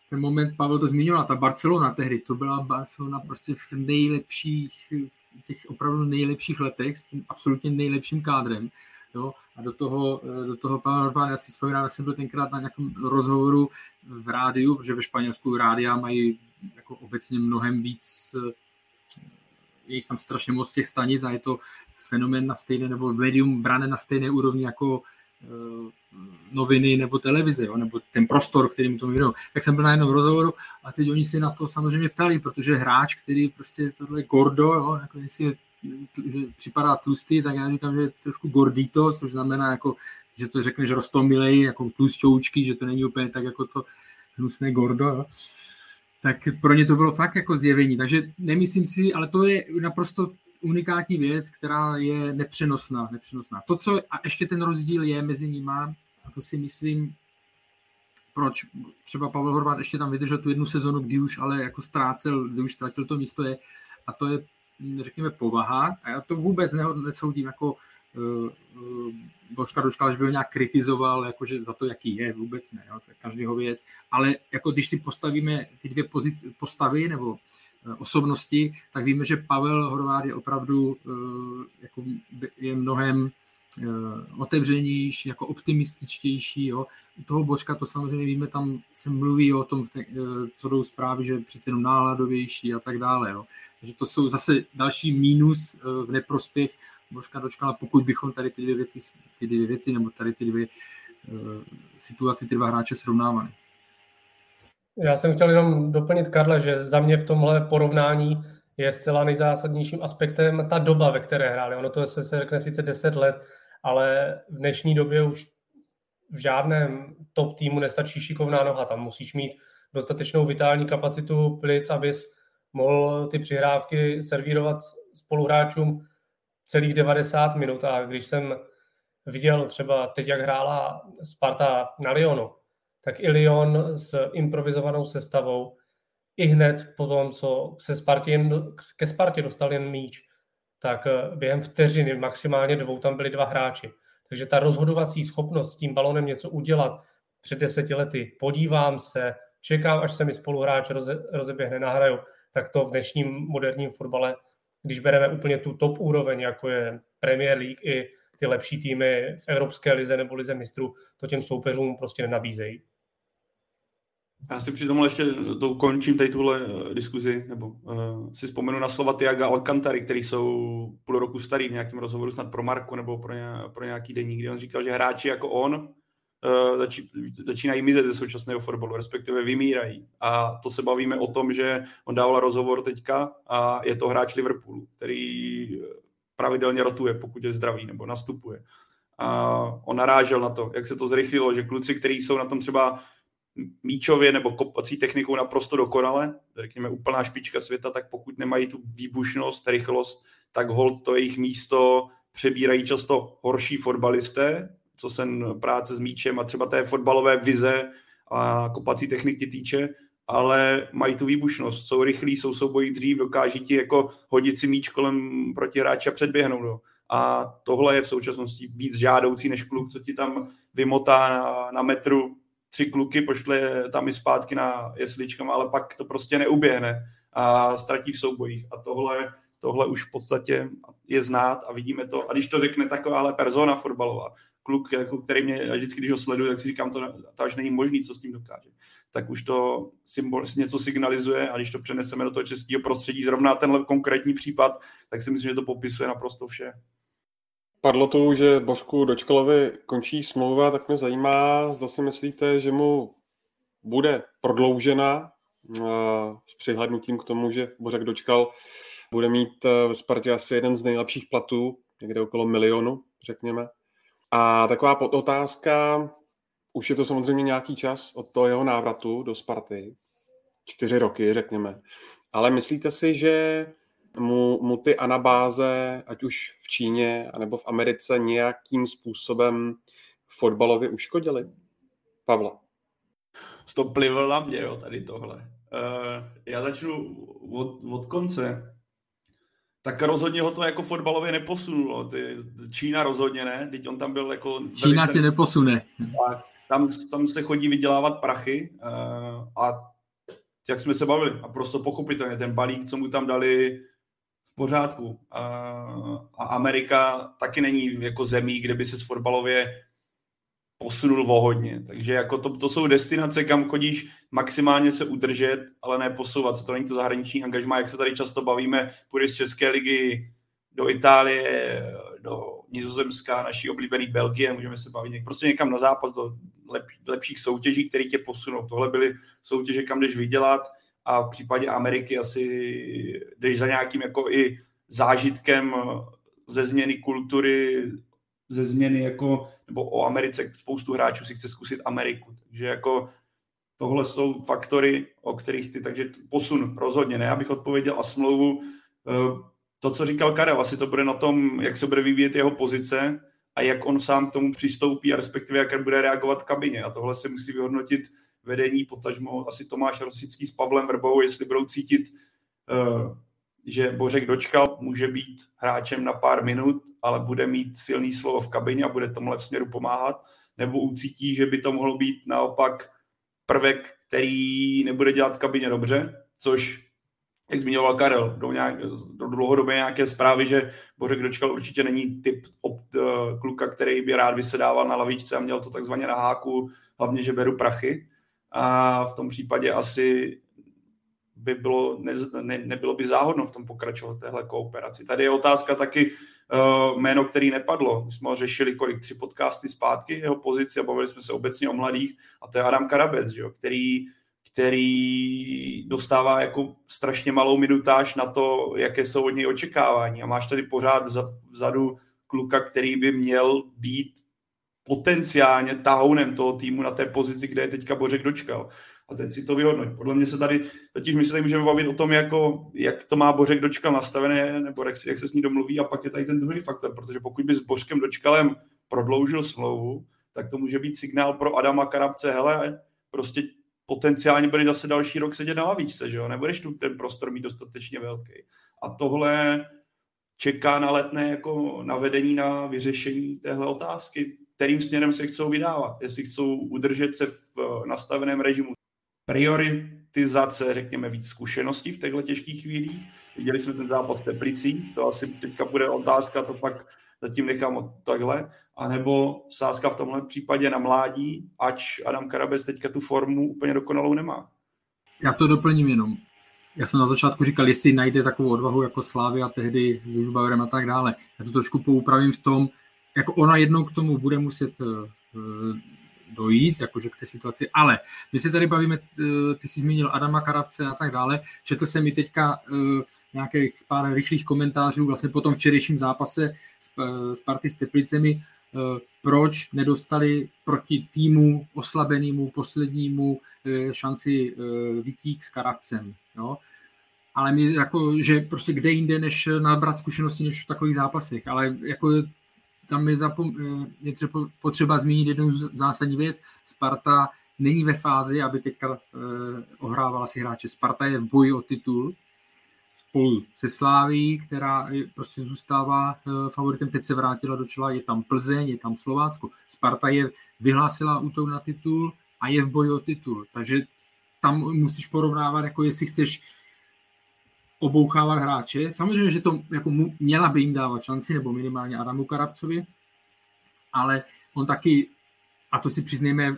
ten moment, Pavel to zmiňoval, ta Barcelona tehdy, to byla Barcelona prostě v nejlepších, v těch opravdu nejlepších letech, s tím absolutně nejlepším kádrem. Jo, a do toho, do toho Pavel Horváth, já si vzpomínám, já jsem byl tenkrát na nějakém rozhovoru v rádiu, protože ve Španělsku rádia mají jako obecně mnohem víc, je jich tam strašně moc těch stanic a je to fenomén na stejné, nebo médium brané na stejné úrovni jako e, noviny nebo televize, jo, nebo ten prostor, který mu to věnují. Tak jsem byl na jednom rozhovoru a teď oni si na to samozřejmě ptali, protože hráč, který prostě tohle je gordo, jo, jako jestli je, že připadá tlustý, tak já říkám, že je trošku gordito, což znamená jako že to řekneš roztomilej, jako tlusťoučky, že to není úplně tak jako to hnusné Gordo, jo. Tak pro ně to bylo fakt jako zjevení. Takže nemyslím si, ale to je naprosto unikátní věc, která je nepřenosná. nepřenosná. To, co, a ještě ten rozdíl je mezi nima, a to si myslím, proč třeba Pavel Horváth ještě tam vydržel tu jednu sezonu, kdy už ale jako ztrácel, kdy už ztratil to místo, je, a to je, řekněme, povaha. A já to vůbec nesoudím jako uh, uh, Bořka Dočkala, že by ho nějak kritizoval jakože za to, jaký je, vůbec ne, jo, to je každýho věc. Ale jako když si postavíme ty dvě pozice, postavy nebo uh, osobnosti, tak víme, že Pavel Horváth je opravdu uh, jako je mnohem otevřenější, jako optimističtější. Jo. U toho Bořka to samozřejmě víme, tam se mluví o tom, co jdou zprávy, že přece jenom náladovější a tak dále. Jo. Takže to jsou zase další mínus v neprospěch Bořka Dočkala, pokud bychom tady ty dvě věci, ty dvě věci nebo tady ty dvě situaci, ty dva hráče srovnávali. Já jsem chtěl jenom doplnit, Karle, že za mě v tomhle porovnání je zcela nejzásadnějším aspektem ta doba, ve které hráli. Ono to se, se řekne sice deset let, ale v dnešní době už v žádném top týmu nestačí šikovná noha. Tam musíš mít dostatečnou vitální kapacitu plic, abys mohl ty přihrávky servírovat spoluhráčům celých devadesát minut. A když jsem viděl třeba teď, jak hrála Sparta na Lyonu, tak i Lyon s improvizovanou sestavou i hned po tom, co se Spartě jen, ke Spartě dostal jen míč, tak během vteřiny maximálně dvou tam byli dva hráči. Takže ta rozhodovací schopnost s tím balonem něco udělat před deseti lety, podívám se, čekám, až se mi spoluhráč roze, rozeběhne na hraju, tak to v dnešním moderním fotbale, když bereme úplně tu top úroveň, jako je Premier League i ty lepší týmy v Evropské lize nebo lize mistrů, to těm soupeřům prostě nenabízejí. Já si při tomhle ještě to končím tady tuhle diskuzi, nebo uh, si vzpomenu na slova Tiaga Alcantary, který jsou půl roku starý v nějakém rozhovoru snad pro Marko nebo pro, ně, pro nějaký deník, kde on říkal, že hráči jako on uh, začí, začínají mizet ze současného fotbalu, respektive vymírají. A to se bavíme o tom, že on dával rozhovor teďka a je to hráč Liverpoolu, který pravidelně rotuje, pokud je zdravý, nebo nastupuje. A on narážel na to, jak se to zrychlilo, že kluci, kteří jsou na tom třeba míčově nebo kopací technikou naprosto dokonale, řekněme úplná špička světa, tak pokud nemají tu výbušnost, rychlost, tak hold to jejich místo přebírají často horší fotbalisté, co se práce s míčem a třeba té fotbalové vize a kopací techniky týče, ale mají tu výbušnost, jsou rychlí, jsou soubojí dřív, dokáží ti jako hodit si míč kolem protihráče a předběhnout ho. A tohle je v současnosti víc žádoucí než kluk, co ti tam vymotá na, na metru tři kluky, pošle tam i zpátky na jesličkama, ale pak to prostě neuběhne a ztratí v soubojích. A tohle, tohle už v podstatě je znát a vidíme to. A když to řekne takováhle persona fotbalová, kluk, který mě vždycky, když ho sleduju, tak si říkám, to, to až není možný, co s tím dokáže. Tak už to symbol, něco signalizuje a když to přeneseme do toho českého prostředí, zrovna tenhle konkrétní případ, tak si myslím, že to popisuje naprosto vše. Padlo to, že Bořku Dočkalovi končí smlouva, tak mě zajímá, zda si myslíte, že mu bude prodloužena s přihlédnutím k tomu, že Bořek Dočkal bude mít ve Spartě asi jeden z nejlepších platů, někde okolo milionu, řekněme. A taková podotázka, už je to samozřejmě nějaký čas od toho jeho návratu do Sparty, čtyři roky, řekněme. Ale myslíte si, že Mu, mu ty anabáze, ať už v Číně nebo v Americe, nějakým způsobem fotbalově uškodili? Pavla. To plivl na mě, jo, tady tohle. Uh, já začnu od, od konce. Tak rozhodně ho to jako fotbalově neposunulo. Ty, Čína rozhodně ne. Teď on tam byl jako... Čína ten, tě neposune. Tam, tam se chodí vydělávat prachy uh, a jak jsme se bavili. A prostě pochopitelně ten balík, co mu tam dali, v pořádku. A Amerika taky není jako zemí, kde by se s fotbalově posunul vohodně. Takže jako to, to jsou destinace, kam chodíš maximálně se udržet, ale ne posouvat se. To není to zahraniční angažmá, jak se tady často bavíme. Půjdeš z České ligy do Itálie, do Nizozemska, naší oblíbený Belgie, můžeme se bavit někde. Prostě někam na zápas do lep, lepších soutěží, které tě posunou. Tohle byly soutěže, kam jdeš vydělat, a v případě Ameriky asi jdeš za nějakým jako i zážitkem ze změny kultury, ze změny, jako, nebo o Americe, spoustu hráčů si chce zkusit Ameriku. Takže jako tohle jsou faktory, o kterých ty, takže posun rozhodně ne, abych odpověděl a smlouvu. To, co říkal Karel, asi to bude na tom, jak se bude vyvíjet jeho pozice a jak on sám k tomu přistoupí a respektive jak bude reagovat v kabině. A tohle se musí vyhodnotit vedení, potažmo asi Tomáš Rosický s Pavlem Vrbou, jestli budou cítit, že Bořek Dočkal může být hráčem na pár minut, ale bude mít silný slovo v kabině a bude tomhle směru pomáhat, nebo ucítí, že by to mohlo být naopak prvek, který nebude dělat v kabině dobře, což, jak zmiňoval Karel, do, nějak, do dlouhodobě nějaké zprávy, že Bořek Dočkal určitě není typ opt, uh, kluka, který by rád vysedával na lavičce a měl to takzvaně na háku, hlavně, že beru prachy. A v tom případě asi by bylo, ne, ne, nebylo by záhodno v tom pokračovat téhle kooperaci. Tady je otázka taky uh, jméno, který nepadlo. My jsme ho řešili kolik tři podcasty zpátky, jeho pozici, a bavili jsme se obecně o mladých, a to je Adam Karabec, že jo, který, který dostává jako strašně malou minutáž na to, jaké jsou od něj očekávání. A máš tady pořád vzadu kluka, který by měl být potenciálně tahounem toho týmu na té pozici, kde je teďka Bořek Dočkal. A teď si to vyhodnoť. Podle mě se tady, totiž my se tady můžeme bavit o tom, jako, jak to má Bořek Dočkal nastavené, nebo jak, jak se s ní domluví, a pak je tady ten druhý faktor, protože pokud by s Bořkem Dočkalem prodloužil smlouvu, tak to může být signál pro Adama Karabce, hele, prostě potenciálně budeš zase další rok sedět na lavičce, že jo, nebudeš tu ten prostor mít dostatečně velký. A tohle čeká na Letné jako na vedení, na vyřešení téhle otázky, kterým směrem se chcou vydávat, jestli chcou udržet se v nastaveném režimu. Prioritizace, řekněme, víc zkušeností v těchto těžkých chvílích. Viděli jsme ten zápas s Teplicí, to asi teďka bude otázka, to pak zatím nechám takhle. A nebo sázka v tomhle případě na mládí, ač Adam Karabec teďka tu formu úplně dokonalou nemá. Já to doplním jenom. Já jsem na začátku říkal, jestli najde takovou odvahu jako Slavia tehdy s Užbaverem a tak dále. Já to trošku poupravím v tom, jako ona jednou k tomu bude muset dojít, jakože k té situaci, ale my se tady bavíme, ty jsi zmínil Adama Karabce a tak dále, četl jsem i teďka nějakých pár rychlých komentářů vlastně po tom včerejším zápase s party s Teplicemi, proč nedostali proti týmu oslabenému poslednímu šanci vytík s Karabcem, jo? Ale my jako, že prostě kde jinde, než nabrat zkušenosti, než v takových zápasech, ale jako tam je, zapom- je třeba potřeba zmínit jednu zásadní věc. Sparta není ve fázi, aby teďka ohrávala si hráče. Sparta je v boji o titul spolu se Slavií, která prostě zůstává favoritem. Teď se vrátila do čela, je tam Plzeň, je tam Slovácko. Sparta je vyhlásila útok na titul a je v boji o titul. Takže tam musíš porovnávat, jako jestli chceš obouchávat hráče. Samozřejmě, že to jako měla by jim dávat šanci, nebo minimálně Adamu Karabcovi, ale on taky, a to si přiznejme,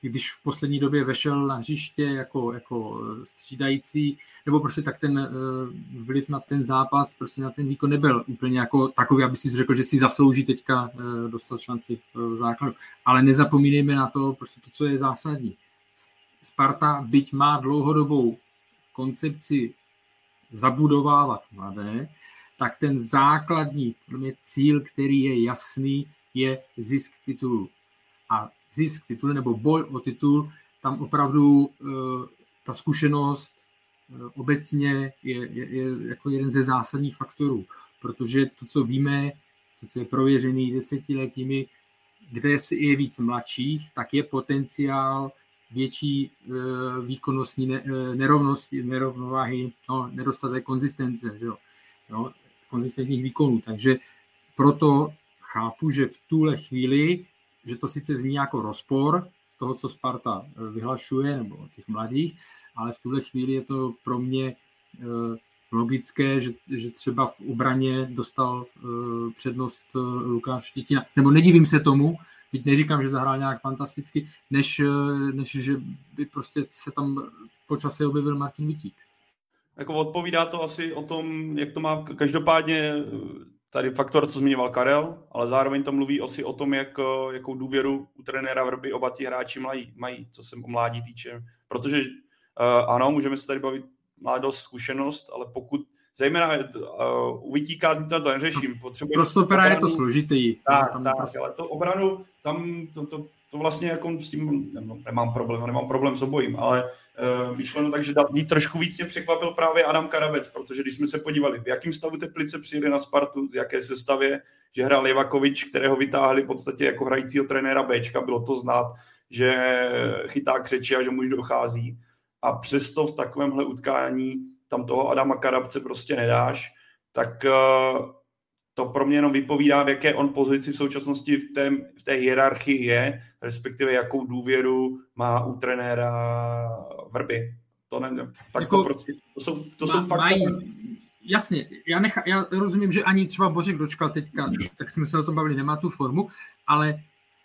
když v poslední době vešel na hřiště jako, jako střídající, nebo prostě tak ten vliv na ten zápas, prostě na ten výkon nebyl úplně jako takový, aby si řekl, že si zaslouží teďka dostat šanci v základu. Ale nezapomínejme na to, prostě to, co je zásadní. Sparta, byť má dlouhodobou koncepci zabudovávat mladé, tak ten základní cíl, který je jasný, je zisk titulu. A zisk titulu nebo boj o titul, tam opravdu e, ta zkušenost e, obecně je, je, je jako jeden ze zásadních faktorů, protože to, co víme, to, co je prověřený desetiletími, kde je víc mladších, tak je potenciál větší e, výkonnostní ne, e, nerovnosti, nerovnováhy, no, nedostatek konzistence, že jo? No, konzistentních výkonů. Takže proto chápu, že v tuhle chvíli, že to sice zní jako rozpor z toho, co Sparta vyhlašuje, nebo těch mladých, ale v tuhle chvíli je to pro mě e, logické, že, že třeba v obraně dostal e, přednost e, Lukáš Štětina. Nebo nedivím se tomu, byť neříkám, že zahrál nějak fantasticky, než, než že by prostě se tam po čase objevil Martin Vitík. Jako odpovídá to asi o tom, jak to má každopádně tady faktor, co zmiňoval Karel, ale zároveň to mluví asi o tom, jak, jakou důvěru u trenéra Vrby oba ti hráči mají, mají, co se o mládí týče. Protože ano, můžeme se tady bavit mládost, zkušenost, ale pokud zejména uh, u vytíkání to neřeším. Potřebuješ pro stopera je to složitý. Tak, tam tak prostě... ale to obranu, tam to, to, to vlastně jako s tím nemám, nemám problém, nemám problém s obojím, ale uh, myšleno tak, že dát, trošku víc mě překvapil právě Adam Karabec, protože když jsme se podívali, v jakém stavu Teplice přijeli na Spartu, z jaké sestavě, že hrál Jevakovič, kterého vytáhli v podstatě jako hrajícího trenéra Bčka, bylo to znát, že chytá křeči a že mu už dochází. A přesto v takovémhle utkání tam toho Adama Karabce prostě nedáš, tak uh, to pro mě jenom vypovídá, v jaké on pozici v současnosti v té, v té hierarchii je, respektive jakou důvěru má u trenéra Vrby. To nevím. Tak jako, to, prostě, to jsou, to má, jsou fakt... Mají, jasně, já, nechá, já rozumím, že ani třeba Bořek Dočkal teďka, tak jsme se o tom bavili, nemá tu formu, ale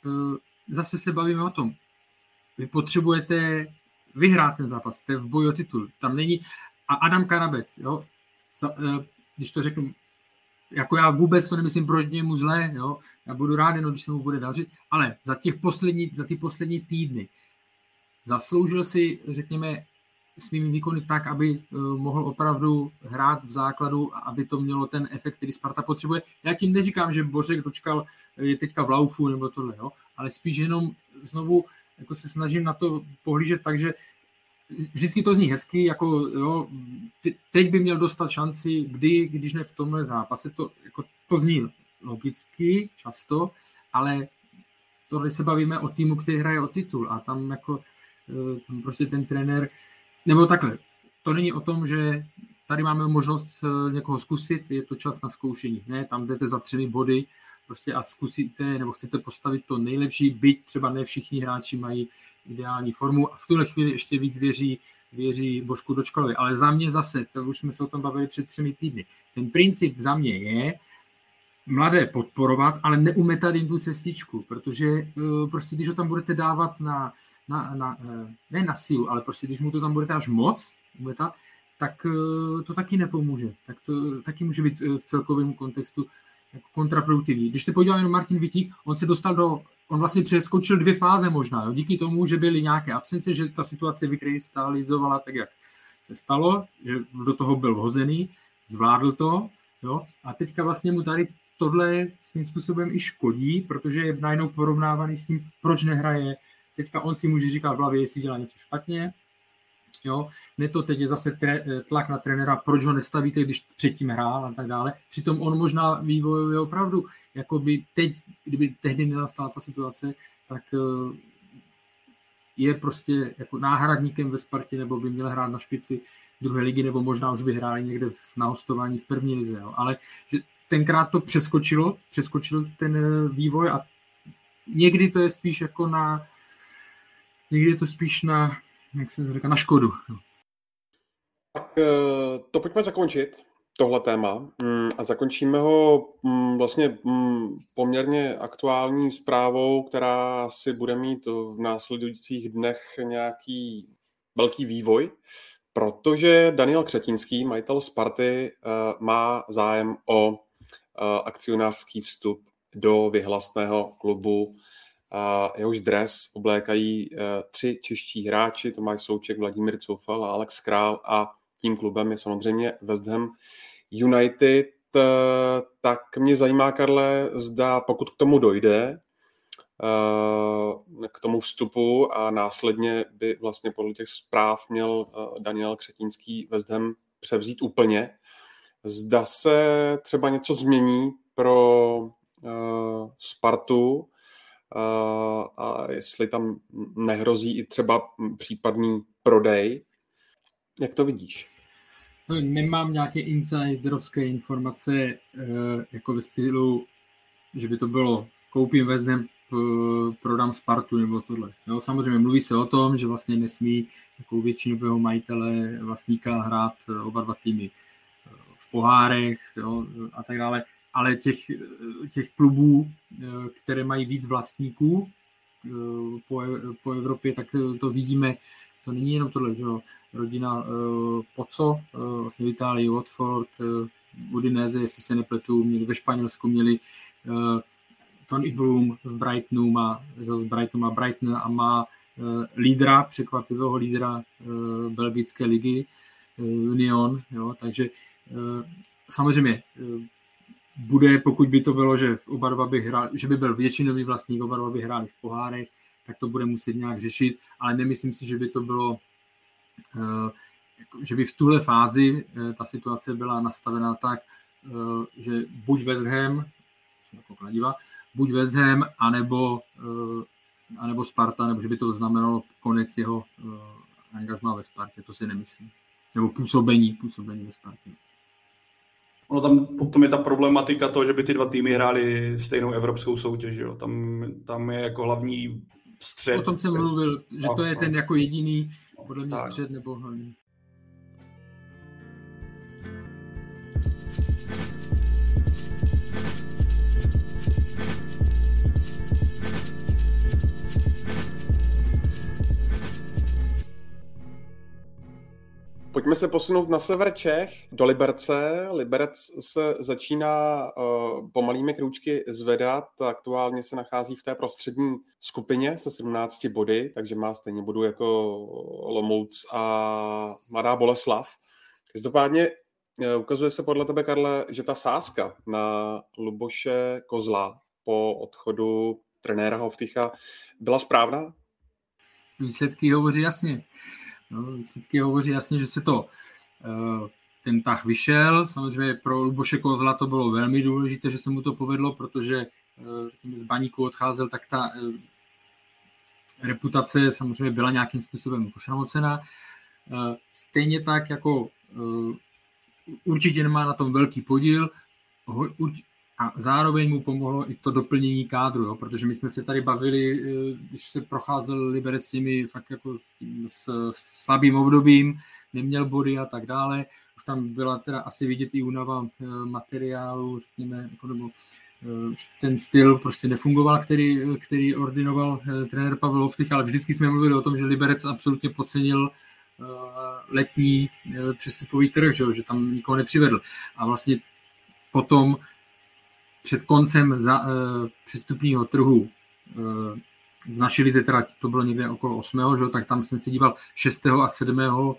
uh, zase se bavíme o tom. Vy potřebujete vyhrát ten zápas, jste v boji o titul, tam není... A Adam Karabec, jo, když to řeknu, jako já vůbec to nemyslím proti němu zlé, jo, já budu rád, no, když se mu bude dařit, ale za, těch poslední, za ty poslední týdny zasloužil si, řekněme, svými výkony tak, aby mohl opravdu hrát v základu a aby to mělo ten efekt, který Sparta potřebuje. Já tím neříkám, že Bořek Dočkal je teďka v laufu nebo tohle, jo, ale spíš jenom znovu jako se snažím na to pohlížet tak, že vždycky to zní hezky, jako jo, teď by měl dostat šanci, kdy, když ne v tomhle zápase, to, jako, to zní logicky často, ale tohle se bavíme o týmu, který hraje o titul a tam jako tam prostě ten trenér, nebo takhle, to není o tom, že tady máme možnost někoho zkusit, je to čas na zkoušení, ne, tam jdete za třemi body prostě a zkusíte, nebo chcete postavit to nejlepší, byť třeba ne všichni hráči mají ideální formu a v tuhle chvíli ještě víc věří, věří Božku Dočkalovi. Ale za mě zase, to už jsme se o tom bavili před třemi týdny, ten princip za mě je mladé podporovat, ale neumetat jim tu cestičku, protože prostě když ho tam budete dávat na, na, na ne na sílu, ale prostě když mu to tam budete až moc umetat, tak to taky nepomůže. Tak to taky může být v celkovém kontextu jako kontraproduktivní. Když se podíváme na Martin Vitík, on se dostal do on vlastně přeskočil dvě fáze možná, jo? Díky tomu, že byly nějaké absence, že ta situace vykrystalizovala tak, jak se stalo, že do toho byl vhozený, zvládl to, jo? A teďka vlastně mu tady tohle svým způsobem i škodí, protože je najednou porovnávaný s tím, proč nehraje. Teďka on si může říkat v hlavě, jestli dělá něco špatně, jo? Ne to teď je zase tre- tlak na trenéra, proč ho nestavíte, když předtím hrál a tak dále. Přitom on možná vývojuje opravdu, jakoby teď, kdyby tehdy nenastala ta situace, tak je prostě jako náhradníkem ve Spartě, nebo by měl hrát na špici druhé ligy, nebo možná už by hráli někde na hostování v první lize. Jo. Ale že tenkrát to přeskočilo, přeskočil ten vývoj a někdy to je spíš jako na někdy je to spíš na jak se to říká, na škodu. Tak to pojďme zakončit, tohle téma. A zakončíme ho vlastně poměrně aktuální zprávou, která si bude mít v následujících dnech nějaký velký vývoj, protože Daniel Křetínský, majitel Sparty, má zájem o akcionářský vstup do Vyhlasného klubu. Uh, jehož dres oblékají uh, tři čeští hráči, Tomáš Souček, Vladimír Coufal a Alex Král a tím klubem je samozřejmě West Ham United. Uh, tak mě zajímá, Karle, zda pokud k tomu dojde, uh, k tomu vstupu a následně by vlastně podle těch zpráv měl uh, Daniel Křetínský West Ham převzít úplně. Zda se třeba něco změní pro uh, Spartu, a jestli tam nehrozí i třeba případný prodej. Jak to vidíš? No, nemám nějaké insiderovské informace jako ve stylu, že by to bylo koupím West Ham, prodám Spartu nebo tohle. No, samozřejmě mluví se o tom, že vlastně nesmí jako většinového majitele vlastníka hrát oba dva týmy v pohárech, jo, a tak dále. Ale těch, těch klubů, které mají víc vlastníků po, po Evropě, tak to vidíme, to není jenom tohle, že rodina Poco, vlastně v Itálii, Watford, Udinese, jestli se nepletu, měli ve Španělsku, měli Tony Bloom v Brightonu, má, v Brightonu má Brighton a má lídra, překvapivého lídra belgické ligy, Union, jo, takže samozřejmě bude, pokud by to bylo, že oba dva by hrál, že by byl většinový vlastník, oba dva by hráli v pohárech, tak to bude muset nějak řešit, ale nemyslím si, že by to bylo, že by v tuhle fázi ta situace byla nastavená tak, že buď West Ham, buď West Ham, anebo, anebo Sparta, nebo že by to znamenalo konec jeho angažmá ve Spartě, to si nemyslím. Nebo působení, působení ve Spartě. Ono tam potom je ta problematika toho, že by ty dva týmy hrály stejnou evropskou soutěž, jo? Tam, tam je jako hlavní střed. O tom jsem mluvil, že to je ten jako jediný, podle mě střed nebo hlavní. Pojďme se posunout na sever Čech, do Liberce. Liberec se začíná uh, pomalými krůčky zvedat. Aktuálně se nachází v té prostřední skupině se sedmnácti body, takže má stejně bodů jako Olomouc a Mladá Boleslav. Každopádně uh, ukazuje se podle tebe, Karle, že ta sázka na Luboše Kozla po odchodu trenéra Hoftycha byla správná? Výsledky hovoří jasně. No, výsledky hovoří jasně, že se to ten tah vyšel. Samozřejmě pro Luboše Kozla to bylo velmi důležité, že se mu to povedlo, protože z Baníku odcházel, tak ta reputace samozřejmě byla nějakým způsobem pošramocená. Stejně tak jako určitě nemá na tom velký podíl a zároveň mu pomohlo i to doplnění kádru, jo, protože my jsme se tady bavili, když se procházel Liberec těmi fakt jako s slabým obdobím, neměl body a tak dále. Už tam byla teda asi vidět i únava materiálu, řekněme, jako, nebo ten styl prostě nefungoval, který, který ordinoval trenér Pavel Hoftych, ale vždycky jsme mluvili o tom, že Liberec absolutně podcenil letní přestupový trh, že, že tam nikoho nepřivedl. A vlastně potom před koncem za, e, přestupního trhu e, v naší lize, teda to bylo někde okolo osmého, že, tak tam jsem se díval šestého a sedmého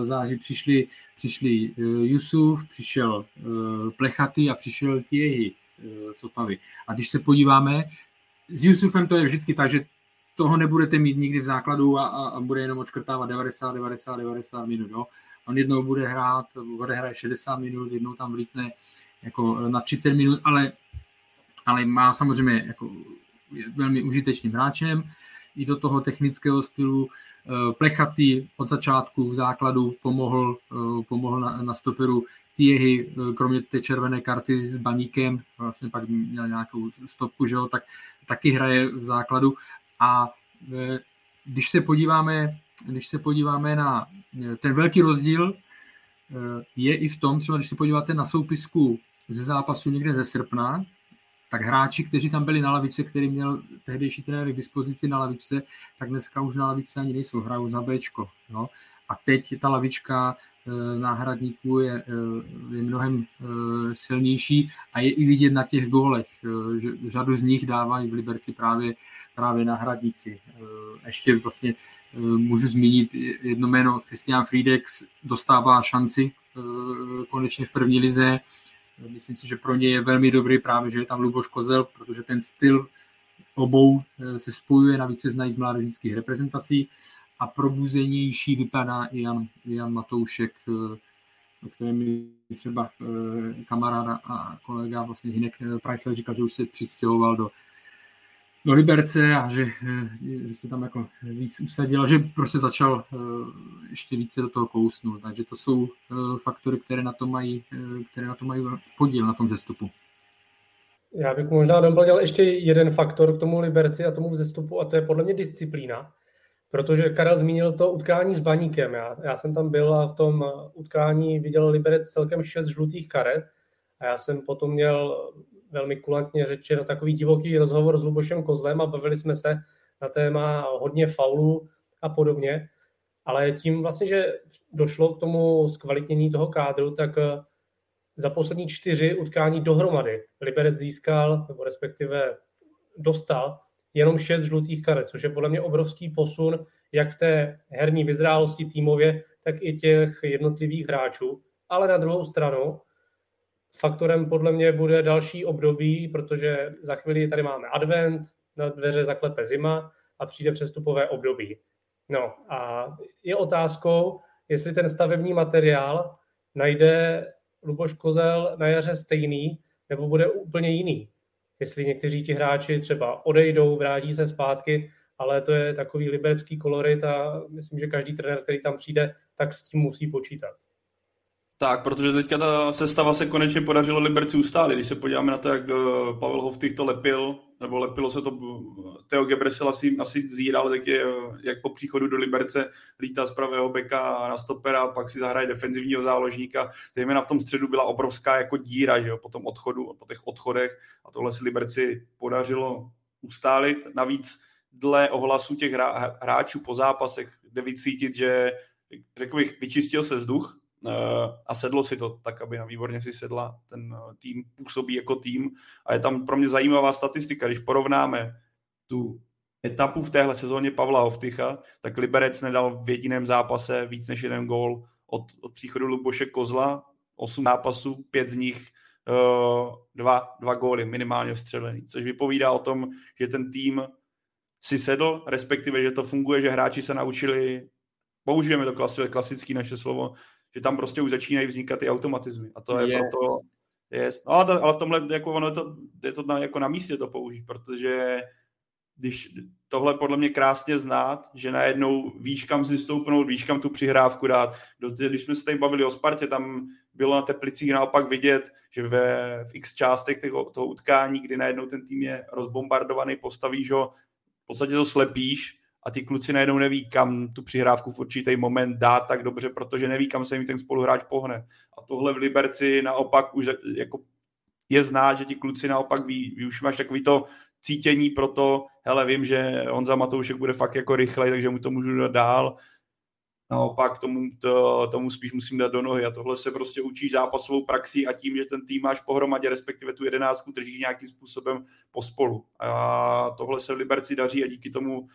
E, září přišli, přišli e, Jusuf, přišel e, Plechaty a přišel Tiehy e, Sopavy. A když se podíváme, s Jusufem to je vždycky tak, že toho nebudete mít nikdy v základu a, a, a bude jenom odškrtávat devadesát, devadesát, devadesát minut. Jo. On jednou bude hrát, bude hrát šedesát minut, jednou tam vlítne jako na třicet minut, ale, ale má samozřejmě jako velmi užitečným hráčem i do toho technického stylu. Plechatý od začátku v základu pomohl, pomohl na, na stoperu. Tiehy, kromě té červené karty s Baníkem, vlastně pak měl nějakou stopku, že jo, tak taky hraje v základu. A když se podíváme, když se podíváme na ten velký rozdíl, je i v tom, třeba když se podíváte na soupisku ze zápasu někde ze srpna, tak hráči, kteří tam byli na lavičce, který měl tehdejší trenér k dispozici na lavičce, tak dneska už na lavičce ani nejsou, hrajou za béčko. No? A teď ta lavička e, náhradníků je, e, je mnohem e, silnější a je i vidět na těch gólech, e, že řadu z nich dávají v Liberci právě, právě náhradníci. E, ještě vlastně e, můžu zmínit jedno jméno, Christian Friedex dostává šanci e, konečně v první lize. Myslím si, že pro ně je velmi dobrý právě, že je tam Luboš Kozel, protože ten styl obou se spojuje, navíc se znají z mládežnických reprezentací a probuzenější vypadá i Jan, Jan Matoušek, o kterém je třeba kamarád a kolega vlastně Hinek Preissler říkal, že už se přistěhoval do, do Liberce a že, že se tam jako víc usadil, že prostě začal ještě více do toho kousnout. Takže to jsou faktory, které na to mají, které na to mají podíl na tom zestupu. Já bych možná doplnil ještě jeden faktor k tomu Liberci a tomu vzestupu a to je podle mě disciplína, protože Karel zmínil to utkání s Baníkem. Já, já jsem tam byl a v tom utkání viděl Liberec celkem šest žlutých karet a já jsem potom měl velmi kulantně řečeno takový divoký rozhovor s Lubošem Kozlem a bavili jsme se na téma hodně faulů a podobně, ale tím vlastně, že došlo k tomu zkvalitnění toho kádru, tak za poslední čtyři utkání dohromady Liberec získal, nebo respektive dostal jenom šest žlutých karet, což je podle mě obrovský posun jak v té herní vyzrálosti týmově, tak i těch jednotlivých hráčů ale na druhou stranu faktorem podle mě bude další období, protože za chvíli tady máme advent, na dveře zaklepe zima a přijde přestupové období. No a je otázkou, jestli ten stavební materiál najde Luboš Kozel na jaře stejný, nebo bude úplně jiný. Jestli někteří ti hráči třeba odejdou, vrátí se zpátky, ale to je takový liberecký kolorit a myslím, že každý trenér, který tam přijde, tak s tím musí počítat. Tak, protože teďka ta sestava se konečně podařilo Liberci ustálit. Když se podíváme na to, jak Pavel Hoftych to lepil, nebo lepilo se to, Theo Gebresel asi, asi zíral, tak je, jak po příchodu do Liberce lítá z pravého beka na stopera, pak si zahraje defenzivního záložníka. Zejména v tom středu byla obrovská jako díra, že jo, po tom odchodu, po těch odchodech, a tohle si Liberci podařilo ustálit. Navíc dle ohlasu těch hra, hráčů po zápasech jde vycítit, že řekl bych, vyčistil se vzduch, a sedlo si to tak, aby na výborně si sedla, ten tým působí jako tým a je tam pro mě zajímavá statistika, když porovnáme tu etapu v téhle sezóně Pavla Hoftycha, tak Liberec nedal v jediném zápase víc než jeden gól od, od příchodu Luboše Kozla, osm zápasů, pět z nich dva, dva góly minimálně vstřelený, což vypovídá o tom, že ten tým si sedl, respektive, že to funguje, že hráči se naučili, použijeme to klasické naše slovo, že tam prostě už začínají vznikat ty automatizmy. A to je yes. proto... Yes. No, ale v tomhle jako ono je to, je to na, jako na místě to použít, protože když tohle podle mě krásně znát, že najednou víš, kam si stoupnout, víš, kam tu přihrávku dát. Když jsme se tady bavili o Spartě, tam bylo na Teplicích naopak vidět, že ve, v x částech toho, toho utkání, kdy najednou ten tým je rozbombardovaný, postavíš ho, v podstatě to slepíš, a ty kluci najednou neví, kam tu přihrávku v určitý moment dát tak dobře, protože neví, kam se jim ten spoluhráč pohne. A tohle v Liberci naopak už jako je znát, že ti kluci naopak ví, ví už máš takový to cítění pro to, hele, vím, že Honza Matoušek bude fakt jako rychlej, takže mu to můžu dát dál. Naopak tomu, to, tomu spíš musím dát do nohy. A tohle se prostě učíš zápasovou praxí a tím, že ten tým máš pohromadě, respektive tu jedenáctku držíš nějakým způsobem pospolu. A tohle se v Liberci daří a díky tomu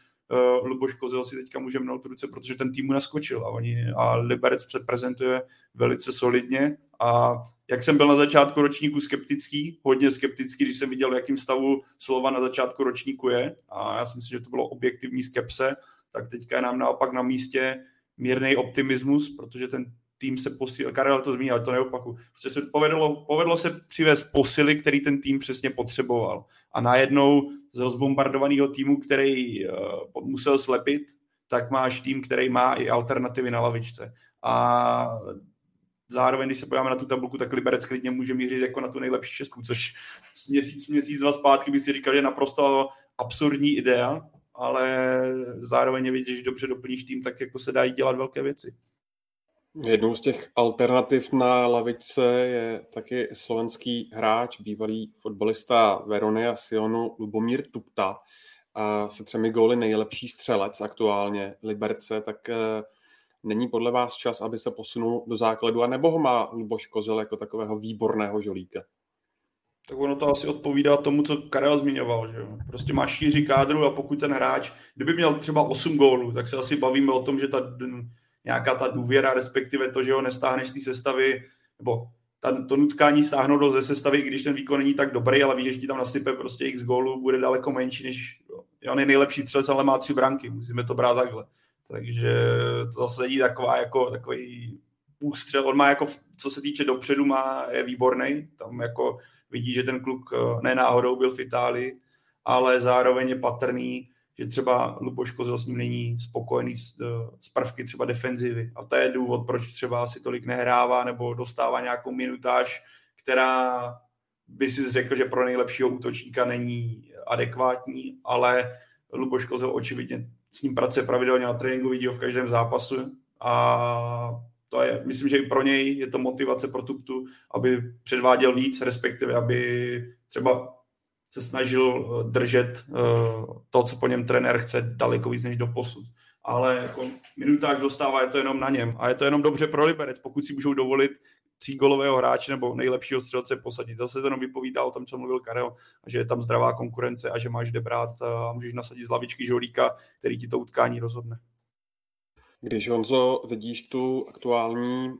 Uh, Luboš Kozel si teďka může mnout ruce, protože ten tým mu naskočil a, oni, a Liberec předprezentuje velice solidně a jak jsem byl na začátku ročníku skeptický, hodně skeptický, když jsem viděl, v jakým stavu Slovan na začátku ročníku je a já si myslím, že to bylo objektivní skepse, tak teďka je nám naopak na místě mírný optimismus, protože ten tým se posílil, Karel to zmínil, to neopaku, prostě se povedlo, povedlo se přivést posily, který ten tým přesně potřeboval a najednou z rozbombardovaného týmu, který uh, musel slepit, tak máš tým, který má i alternativy na lavičce. A zároveň, když se podíváme na tu tabulku, tak Liberec klidně může mířit jako na tu nejlepší šestku, což měsíc, měsíc, dva zpátky bych si říkal, že je naprosto absurdní idea, ale zároveň je vidět, že když dobře doplníš tým, tak jako se dají dělat velké věci. Jednou z těch alternativ na lavičce je taky slovenský hráč, bývalý fotbalista Verony a Sionu Lubomír Tupta a se třemi góly nejlepší střelec aktuálně Liberce, tak není podle vás čas, aby se posunul do základu, a nebo ho má Luboš Kozel jako takového výborného žolíka? Tak ono to asi odpovídá tomu, co Karel zmiňoval, že jo. Prostě má šíři kádru a pokud ten hráč, kdyby měl třeba osm gólů, tak se asi bavíme o tom, že ta... nějaká ta důvěra, respektive to, že ho nestáhneš z té sestavy, nebo ta, to nutkání stáhnout do ze sestavy, když ten výkon není tak dobrý, ale víš, že ti tam nasype prostě x gólů, bude daleko menší, než on je nejlepší střelec, ale má tři branky, musíme to brát takhle. Takže to zase není taková, jako, takový půstřel, on má jako, co se týče dopředu, má, je výborný, tam jako vidí, že ten kluk ne náhodou byl v Itálii, ale zároveň je patrný, že třeba Luboš Kozel s ním není spokojený z, z prvky třeba defenzivy. A to je důvod, proč třeba asi tolik nehrává nebo dostává nějakou minutáž, která by si řekl, že pro nejlepšího útočníka není adekvátní, ale Luboš Kozel očividně s ním pracuje pravidelně na tréninku, vidí ho v každém zápasu a to je, myslím, že i pro něj je to motivace pro Tuptu, aby předváděl víc, respektive aby třeba se snažil držet to, co po něm trenér chce, daleko víc než doposud. Ale jako minutáž dostává, je to jenom na něm. A je to jenom dobře pro Liberec, pokud si můžou dovolit třígolového hráče nebo nejlepšího střelce posadit. Zase to jenom vypovídá o tom, co mluvil Karel, že je tam zdravá konkurence a že máš kde brát a můžeš nasadit z lavičky žolíka, který ti to utkání rozhodne. Když, Honzo, vidíš tu aktuální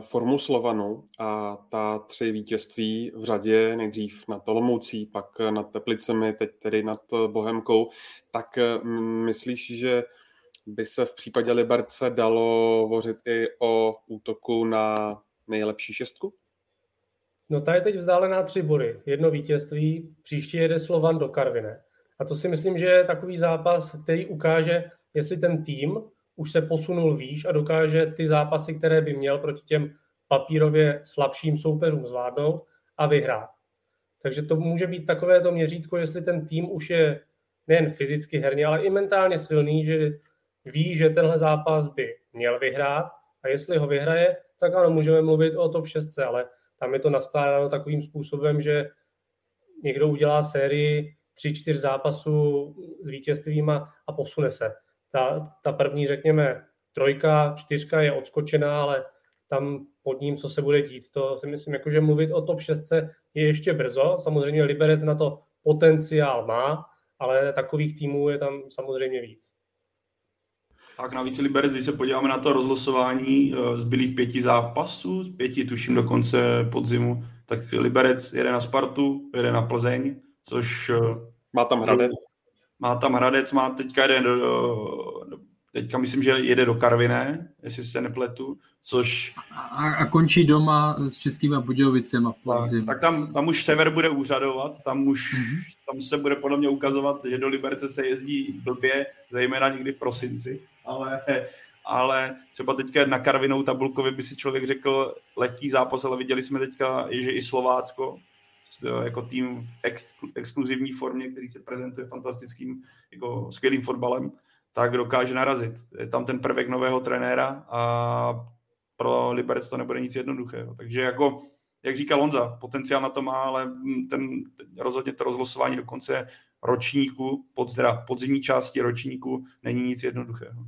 formu Slovanu a ta tři vítězství v řadě, nejdřív nad Olomoucí, pak nad Teplicemi, teď tedy nad Bohemkou, tak myslíš, že by se v případě Liberce dalo hovořit i o útoku na nejlepší šestku? No, ta je teď vzdálená tři body. Jedno vítězství, příště jede Slovan do Karviné. A to si myslím, že je takový zápas, který ukáže, jestli ten tým už se posunul výš a dokáže ty zápasy, které by měl proti těm papírově slabším soupeřům zvládnout a vyhrát. Takže to může být takové to měřítko, jestli ten tým už je nejen fyzicky herně, ale i mentálně silný, že ví, že tenhle zápas by měl vyhrát, a jestli ho vyhraje, tak ano, můžeme mluvit o top šest, ale tam je to naskládáno takovým způsobem, že někdo udělá sérii tři čtyři zápasů s vítězstvím a, a posune se. Ta, ta první, řekněme, trojka, čtyřka je odskočená, ale tam pod ním, co se bude dít, to si myslím, jakože mluvit o top šest je ještě brzo. Samozřejmě Liberec na to potenciál má, ale takových týmů je tam samozřejmě víc. Tak navíc Liberec, když se podíváme na to rozlosování zbylých pěti zápasů, z pěti tuším do konce podzimu, tak Liberec jede na Spartu, jede na Plzeň, což... Má tam Hradec. Má tam Hradec, má teďka jeden do, do, teďka myslím, že jede do Karviné, jestli se nepletu, což... A, a končí doma s Českýma Budějovicema. Tak, tak tam, tam už sever bude úřadovat, tam už mm-hmm. tam se bude podle mě ukazovat, že do Liberce se jezdí blbě, zejména někdy v prosinci, ale, ale třeba teďka na Karvinou tabulkově by si člověk řekl lehký zápas, ale viděli jsme teďka, že i Slovácko, jako tým v exklu, exkluzivní formě, který se prezentuje fantastickým, jako skvělým fotbalem, tak dokáže narazit. Je tam ten prvek nového trenéra a pro Liberec to nebude nic jednoduchého. Takže jako, jak říkal Honza, potenciál na to má, ale ten, rozhodně to rozlosování do konce ročníku, podzimní pod části ročníku, není nic jednoduchého.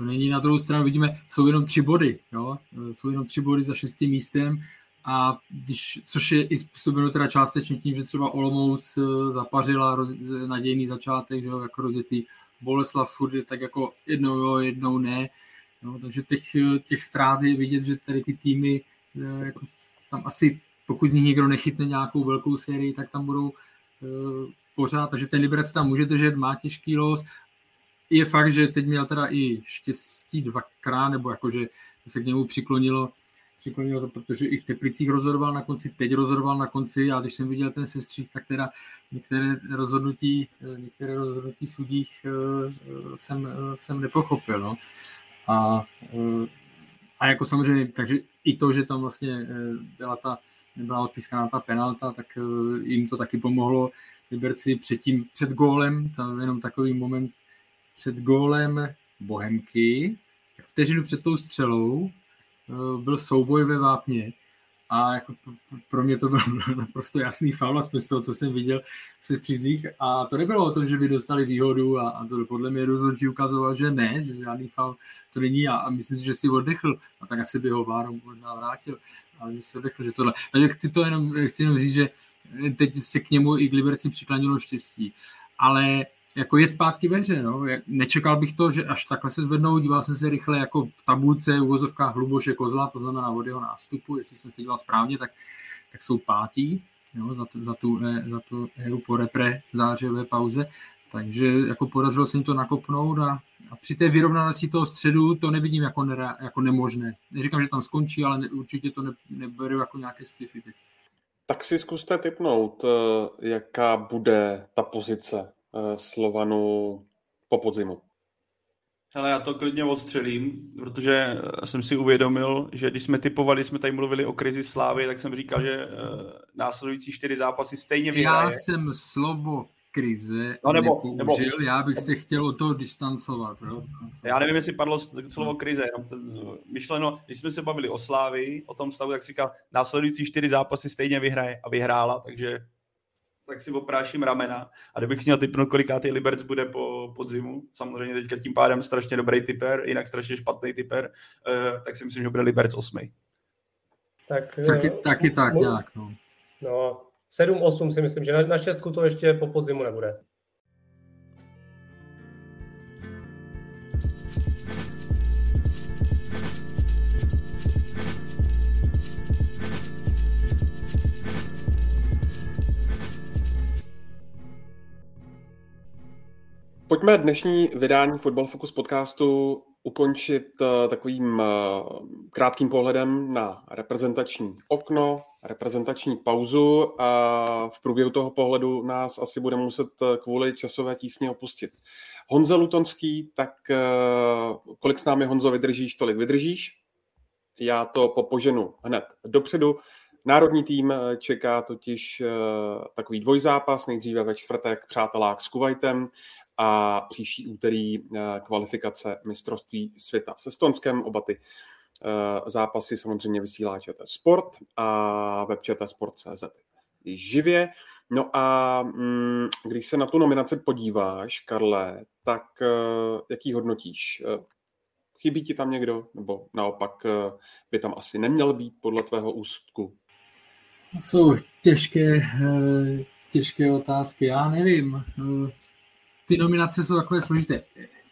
Není, na druhou stranu vidíme, jsou jenom tři body. Jo? Jsou jenom tři body za šestým místem, a když, což je i způsobeno teda částečně tím, že třeba Olomouc zapařila roz, nadějný začátek, že jo, jako rozjetý Boleslav furt tak jako jednou jo, jednou ne. No, takže těch, těch ztrát je vidět, že tady ty týmy, jako tam asi pokud z nich někdo nechytne nějakou velkou sérii, tak tam budou uh, pořád, takže ten Liberec tam může držet, má těžký los. Je fakt, že teď měl teda i štěstí dvakrát, nebo jakože se k němu přiklonilo přiklonil to, protože i v Teplicích rozhodoval na konci, teď rozhodoval na konci, a když jsem viděl ten sestřih, tak teda některé rozhodnutí, některé rozhodnutí sudích jsem, jsem nepochopil. No. A, a jako samozřejmě, takže i to, že tam vlastně byla ta, nebyla odpískaná ta penalta, tak jim to taky pomohlo. Liberci před tím, před gólem, tam jenom takový moment před gólem Bohemky, tak vteřinu před tou střelou byl souboj ve vápně a jako pro mě to byl naprosto jasný faul, aspoň z toho, co jsem viděl v sestřizích, a to nebylo o tom, že by dostali výhodu, a, a to podle mě rozhodčí ukazoval, že ne, že žádný faul to není, a, a myslím si, že si oddechl, a tak asi by ho várom možná vrátil, ale že si oddechl, že tohle. Takže chci to jenom, chci jenom říct, že teď se k němu i k Liberci přiklanilo štěstí, ale jako je zpátky ve hře, no. Nečekal bych to, že až takhle se zvednou, díval jsem se rychle jako v tabulce uvozovkách Luboše Kozla, to znamená od jeho nástupu, jestli jsem se díval správně, tak, tak jsou pátí, jo, za, tu, za, tu, za tu éru po repre zářijové pauze, takže jako podařilo se jim to nakopnout, a, a při té vyrovnanosti toho středu to nevidím jako, nera, jako nemožné. Neříkám, že tam skončí, ale ne, určitě to ne, neberu jako nějaké sci-fi teď. Tak si zkuste tipnout, jaká bude ta pozice Slovanu po podzimu. Hele, já to klidně odstřelím, protože jsem si uvědomil, že když jsme typovali, jsme tady mluvili o krizi Slavie, tak jsem říkal, že následující čtyři zápasy stejně vyhraje. Já jsem slovo krize no, nebo, nepoužil, nebo, já bych se chtěl od toho distancovat, no? distancovat. Já nevím, jestli padlo slovo krize, no, myšleno, když jsme se bavili o Slavii, o tom stavu, tak si říkal, následující čtyři zápasy stejně vyhraje, a vyhrála, takže tak si opráším ramena. A kdybych měl tipnout, kolikátý Liberec bude po podzimu, samozřejmě teďka tím pádem strašně dobrý tiper, jinak strašně špatný tiper, tak si myslím, že bude Liberec osmý. Tak, taky, taky tak můžu, nějak. No, no sedm osm si myslím, že na, na šestku to ještě po podzimu nebude. Pojďme dnešní vydání Fotbal Focus podcastu ukončit takovým krátkým pohledem na reprezentační okno, reprezentační pauzu a v průběhu toho pohledu nás asi bude muset kvůli časové tísně opustit Honza Lutonský, tak kolik s námi, Honzo, vydržíš, tolik vydržíš. Já to popoženu hned dopředu. Národní tým čeká totiž takový dvojzápas, nejdříve ve čtvrtek přátelák s Kuvajtem a příští úterý kvalifikace mistrovství světa se Estonskem. Oba ty zápasy samozřejmě vysílá ČT Sport a web ČTSport.cz živě. No a když se na tu nominaci podíváš, Karle, tak jaký hodnotíš? Chybí ti tam někdo? Nebo naopak by tam asi neměl být podle tvého ústku? Jsou těžké, těžké otázky. Já nevím. Ty nominace jsou takové složité.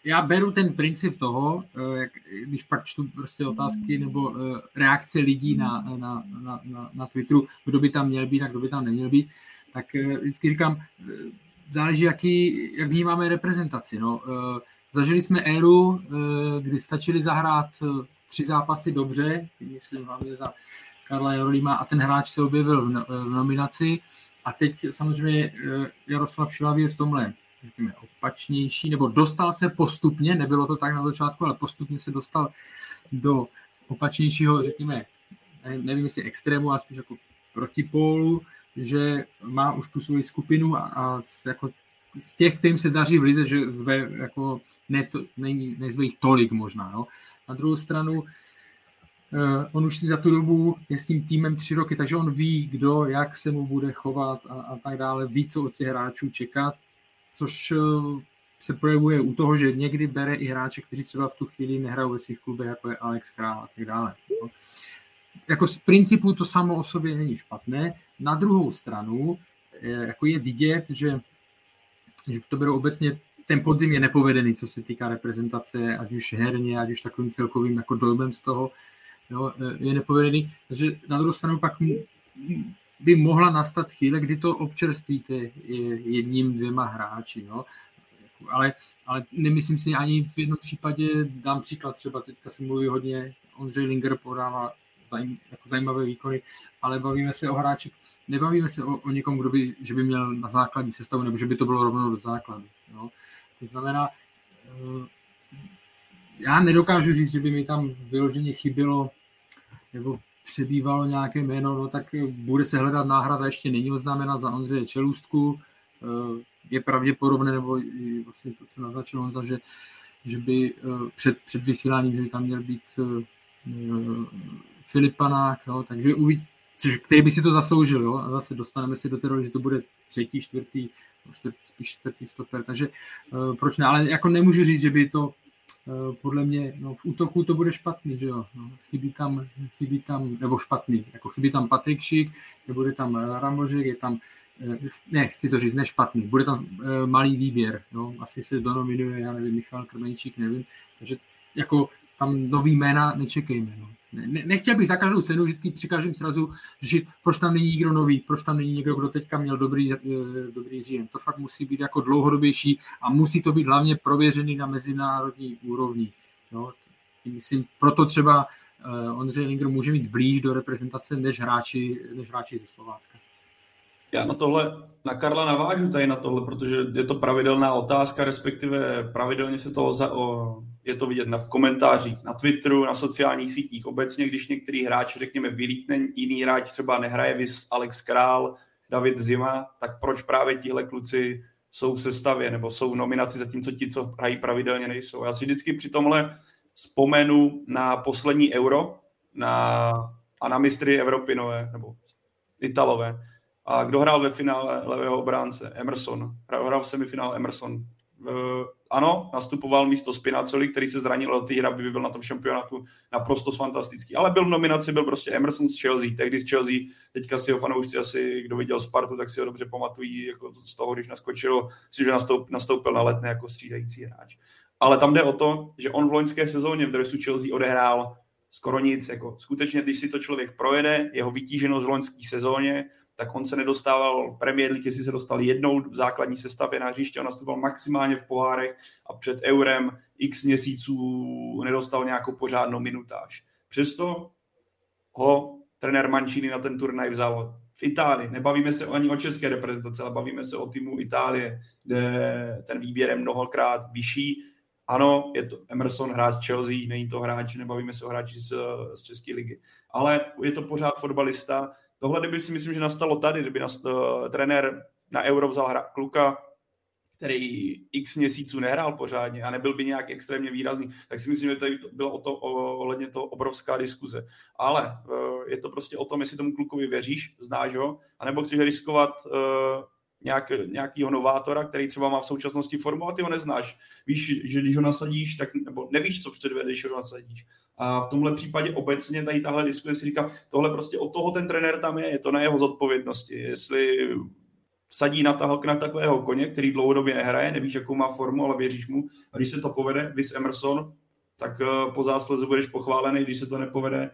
Já beru ten princip toho, jak, když pak čtu prostě otázky nebo reakce lidí na, na, na, na, na Twitteru, kdo by tam měl být a kdo by tam neměl být, tak vždycky říkám, záleží, jaký, jak vnímáme reprezentaci. No. Zažili jsme éru, kdy stačili zahrát tři zápasy dobře, myslím hlavně za Karla Jarolíma, a ten hráč se objevil v nominaci. A teď samozřejmě Jaroslav Šilhavý je v tomhle řekněme opačnější, nebo dostal se postupně, nebylo to tak na začátku, ale postupně se dostal do opačnějšího, řekněme, nevím jestli extrému, ale spíš jako protipólu, že má už tu svoji skupinu a, a jako z těch, kterým se daří v lize, že zve, jako ne, není, nezve jich tolik možná. No. Na druhou stranu, on už si za tu dobu je s tím týmem tři roky, takže on ví, kdo, jak se mu bude chovat a, a tak dále, ví, co od těch hráčů čekat, což se projevuje u toho, že někdy bere i hráče, kteří třeba v tu chvíli nehrajou ve svých klubech, jako je Alex Král a tak dále. No. Jako z principu to samo o sobě není špatné. Na druhou stranu jako je vidět, že že to bylo obecně, ten podzim je nepovedený, co se týká reprezentace, ať už herně, ať už takovým celkovým jako dojmem z toho, jo, je nepovedený. Takže na druhou stranu pak by mohla nastat chvíle, kdy to občerstvíte jedním, dvěma hráči. Jo. Ale, ale nemyslím si ani v jednom případě, dám příklad třeba, teďka se mluví hodně, Ondřej Linger podává zajím, jako zajímavé výkony, ale bavíme se o hráči, nebavíme se o, o někom, kdo by, že by měl na základní sestavu, nebo že by to bylo rovnou do základu. Jo. To znamená, já nedokážu říct, že by mi tam vyloženě chybělo, nebo přebývalo nějaké jméno, no tak bude se hledat náhrada, ještě není oznámena za Ondřeje Čelůstku. Je pravděpodobné, nebo vlastně to se naznačil Honza, že, že by před, před vysíláním, že by tam měl být Filip Panák, jo, takže uvidí, který by si to zasloužil, jo, a zase dostaneme se do té roli, že to bude třetí, čtvrtý, čtvrt, spíš čtvrtý stoper, takže uh, proč ne, ale jako nemůžu říct, že by to uh, podle mě, no v útoku to bude špatný, že jo, no, chybí tam, chybí tam, nebo špatný, jako chybí tam Patrik Šik, nebude tam Ramožek, je tam, uh, ne, chci to říct, nešpatný, bude tam uh, malý výběr, jo, asi se donominuje, já nevím, Michal Krmenčík, nevím, takže jako tam nový jména nečekejme, no. Ne, nechtěl bych za každou cenu vždycky při každém srazu žít, proč tam není nikdo nový, proč tam není někdo, kdo teďka měl dobrý, dobrý říjen. To fakt musí být jako dlouhodobější a musí to být hlavně prověřený na mezinárodní úrovni. Jo? Myslím, proto třeba Ondřej Linger může mít blíž do reprezentace než hráči, než hráči ze Slovácka. Já na tohle, na Karla navážu tady na tohle, protože je to pravidelná otázka, respektive pravidelně se toho za, o, je to vidět na, v komentářích, na Twitteru, na sociálních sítích obecně, když některý hráč, řekněme, vylítne, jiný hráč třeba nehraje, vis Alex Král, David Zima, tak proč právě tihle kluci jsou v sestavě nebo jsou v nominaci, zatímco ti, co hrají pravidelně, nejsou. Já si vždycky při tomhle vzpomenu na poslední Euro na, a na mistry Evropy nové, nebo Italové. A kdo hrál ve finále levého obránce? Emerson. Hrál v semifinále Emerson. E, ano, nastupoval místo Spinazzoli, který se zranil do té hry, aby byl na tom šampionátu naprosto fantastický. Ale byl v nominaci, byl prostě Emerson z Chelsea. Tehdy z Chelsea, teďka si ho fanoušci asi, kdo viděl Spartu, tak si ho dobře pamatují jako z toho, když naskočil, si, že nastoup, nastoupil na Letné jako střídající hráč. Ale tam jde o to, že on v loňské sezóně v dresu Chelsea odehrál skoro nic. Jako skutečně, když si to člověk projede, jeho vytíženost v loňské sezóně, tak on se nedostával v Premier League, jestli se dostal jednou v základní sestavě na hřiště, on nastupoval maximálně v pohárech a před Eurem x měsíců nedostal nějakou pořádnou minutáž. Přesto ho trenér Mancini na ten turnaj vzal v Itálii. Nebavíme se ani o české reprezentaci, ale bavíme se o týmu Itálie, kde ten výběr je mnohokrát vyšší. Ano, je to Emerson, hráč Chelsea, není to hráč, nebavíme se o hráči z, z České ligy. Ale je to pořád fotbalista. Tohle, kdyby si myslím, že nastalo tady, kdyby nast, uh, trenér na Euro vzal hra, kluka, který x měsíců nehrál pořádně a nebyl by nějak extrémně výrazný, tak si myslím, že tady byla o to, o, ohledně toho obrovská diskuze. Ale uh, je to prostě o tom, jestli tomu klukovi věříš, znáš ho, anebo chceš riskovat... Uh, Nějak, nějakýho novátora, který třeba má v současnosti formu a ty ho neznáš. Víš, že když ho nasadíš, tak nebo nevíš, co předvede, když ho nasadíš. A v tomhle případě obecně tady tahle diskuze si říká, tohle prostě od toho ten trenér tam je, je to na jeho zodpovědnosti. Jestli sadí na, taho, na takového koně, který dlouhodobě nehraje, nevíš, jakou má formu, ale věříš mu. A když se to povede, vis Emerson, tak po zásluze budeš pochválený, když se to nepovede,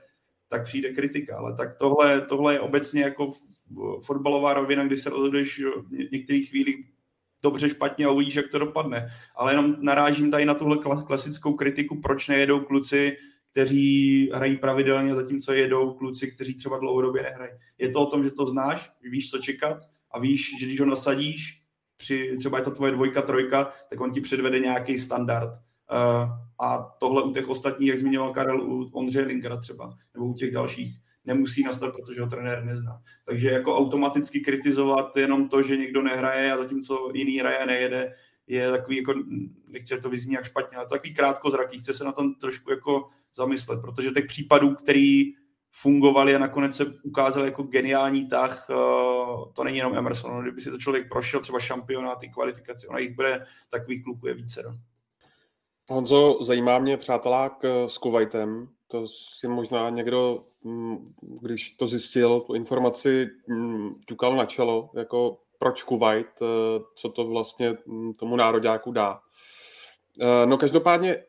tak přijde kritika. Ale tak tohle, tohle je obecně jako fotbalová rovina, kdy se rozhodneš v některých chvílích dobře, špatně a uvidíš, jak to dopadne. Ale jenom narážím tady na tuhle klasickou kritiku, proč nejedou kluci, kteří hrají pravidelně, zatímco jedou kluci, kteří třeba dlouhodobě nehrají. Je to o tom, že to znáš, víš, co čekat a víš, že když ho nasadíš, při, třeba je to tvoje dvojka, trojka, tak on ti předvede nějaký standard. A tohle u těch ostatních, jak zmiňoval Karel, u Ondřeje Linkera třeba, nebo u těch dalších, nemusí nastat, protože ho trenér nezná. Takže jako automaticky kritizovat jenom to, že někdo nehraje a zatímco jiný hraje nejede, je takový, jako, nechci to vyznít jak špatně, ale takový krátkozraký. Chce se na tom trošku jako zamyslet, protože těch případů, který fungovaly a nakonec se ukázal jako geniální tah, to není jenom Emerson. Kdyby si to člověk prošel třeba šampionát i kvalifikaci, ona jich bude, takových kluků je více. No. Honzo, zajímá mě přátelák s Kuvajtem. To si možná někdo, když to zjistil, tu informaci ťukal na čelo, jako proč Kuvajt, co to vlastně tomu nároďáku dá. No každopádně,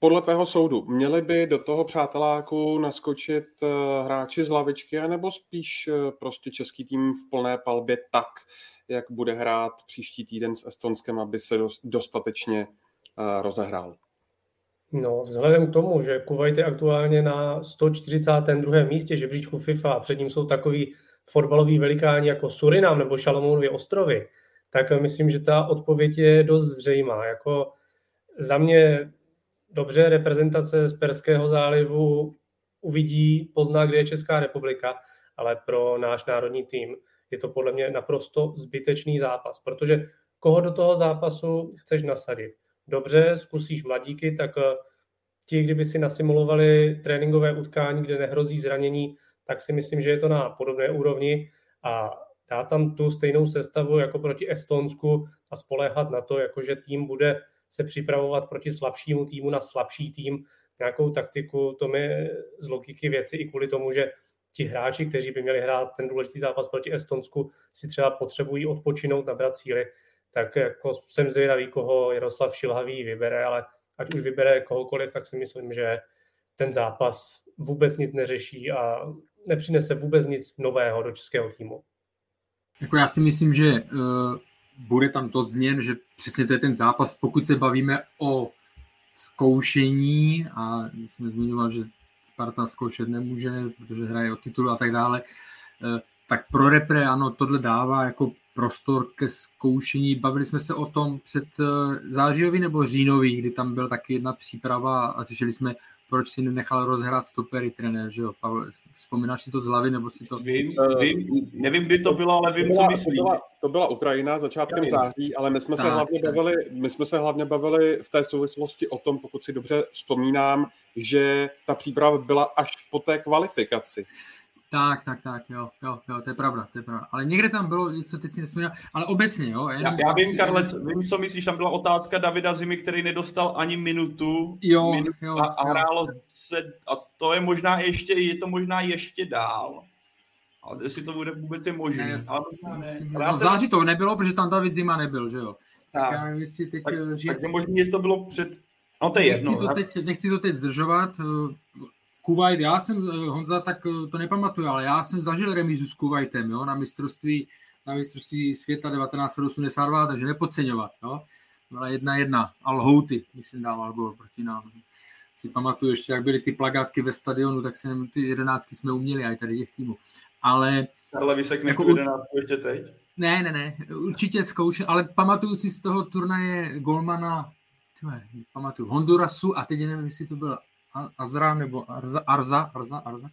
podle tvého soudu, měli by do toho přáteláku naskočit hráči z lavičky, anebo spíš prostě český tým v plné palbě tak, jak bude hrát příští týden s Estonskem, aby se dostatečně rozehrál? No, vzhledem k tomu, že Kuvajt je aktuálně na sto čtyřicátém druhém místě žebříčku FIFA a před ním jsou takový fotbaloví velikáni jako Surinam nebo Šalomounovy ostrovy, tak myslím, že ta odpověď je dost zřejmá. Jako za mě dobře, reprezentace z Perského zálivu uvidí, pozná, kde je Česká republika, ale pro náš národní tým je to podle mě naprosto zbytečný zápas, protože koho do toho zápasu chceš nasadit? Dobře, zkusíš mladíky, tak ti, kdyby si nasimulovali tréninkové utkání, kde nehrozí zranění, tak si myslím, že je to na podobné úrovni a dá tam tu stejnou sestavu jako proti Estonsku a spoléhat na to, jakože tým bude se připravovat proti slabšímu týmu na slabší tým, nějakou taktiku, to mi z logiky věci i kvůli tomu, že ti hráči, kteří by měli hrát ten důležitý zápas proti Estonsku, si třeba potřebují odpočinout, nabrat síly. Tak jako jsem zvědavý, koho Jaroslav Šilhavý vybere, ale ať už vybere kohokoliv, tak si myslím, že ten zápas vůbec nic neřeší a nepřinese vůbec nic nového do českého týmu. Jako já si myslím, že uh, bude tam to změn, že přesně to je ten zápas, pokud se bavíme o zkoušení a jsme zmiňoval, že Sparta zkoušet nemůže, protože hraje o titul a tak dále, uh, tak pro repre ano, tohle dává jako prostor ke zkoušení. Bavili jsme se o tom před zářijový nebo říjnový, kdy tam byla taky jedna příprava a řešili jsme, proč si nenechal rozhrát stopery trenér, že jo? Pavel, vzpomínáš si to z hlavy, nebo si to... Vím, vím, nevím, kdy to bylo, ale vím, to byla, co myslíš. To byla, to byla Ukrajina začátkem září, ale my jsme, tak, se hlavně bavili, my jsme se hlavně bavili v té souvislosti o tom, pokud si dobře vzpomínám, že ta příprava byla až po té kvalifikaci. Tak, tak, tak, jo, jo, jo, to je pravda, to je pravda. Ale někde tam bylo něco, teď si nesmírá, ale obecně, jo. Já, já vím, Karle, vím, co myslíš, tam byla otázka Davida Zimy, který nedostal ani minutu, jo, minutu jo, a, a hrálo jo. se, a to je možná ještě, je to možná ještě dál. Ale jestli to bude vůbec je možné. Ne, ale ne. Ale no, září to nebylo, protože tam David Zima nebyl, že jo. Tak, tak, já, teď, tak, že... tak možná, že to bylo před, no to je jedno. Nechci to teď zdržovat, Kuvajt, já jsem, Honza, tak to nepamatuju, ale já jsem zažil remízu s Kuvajtem, jo, na mistrovství, na mistrovství světa devatenáct osmdesát dva, takže nepodceňovat, jo. Byla jedna jedna, Al-Houti, myslím, dával gol proti nám. Si pamatuju ještě, jak byly ty plagátky ve stadionu, tak jsem, ty jedenáctky jsme uměli, aj tady těch týmů. Ale... Ale vysekneš jako, tu jedenáctku ještě teď? Ne, ne, ne, určitě zkoušel, ale pamatuju si z toho turnaje golmana, tyhle, pamatuju, Hondurasu a teď nevím, jestli to byl Azra nebo Arza, Arza, Arza, Arza.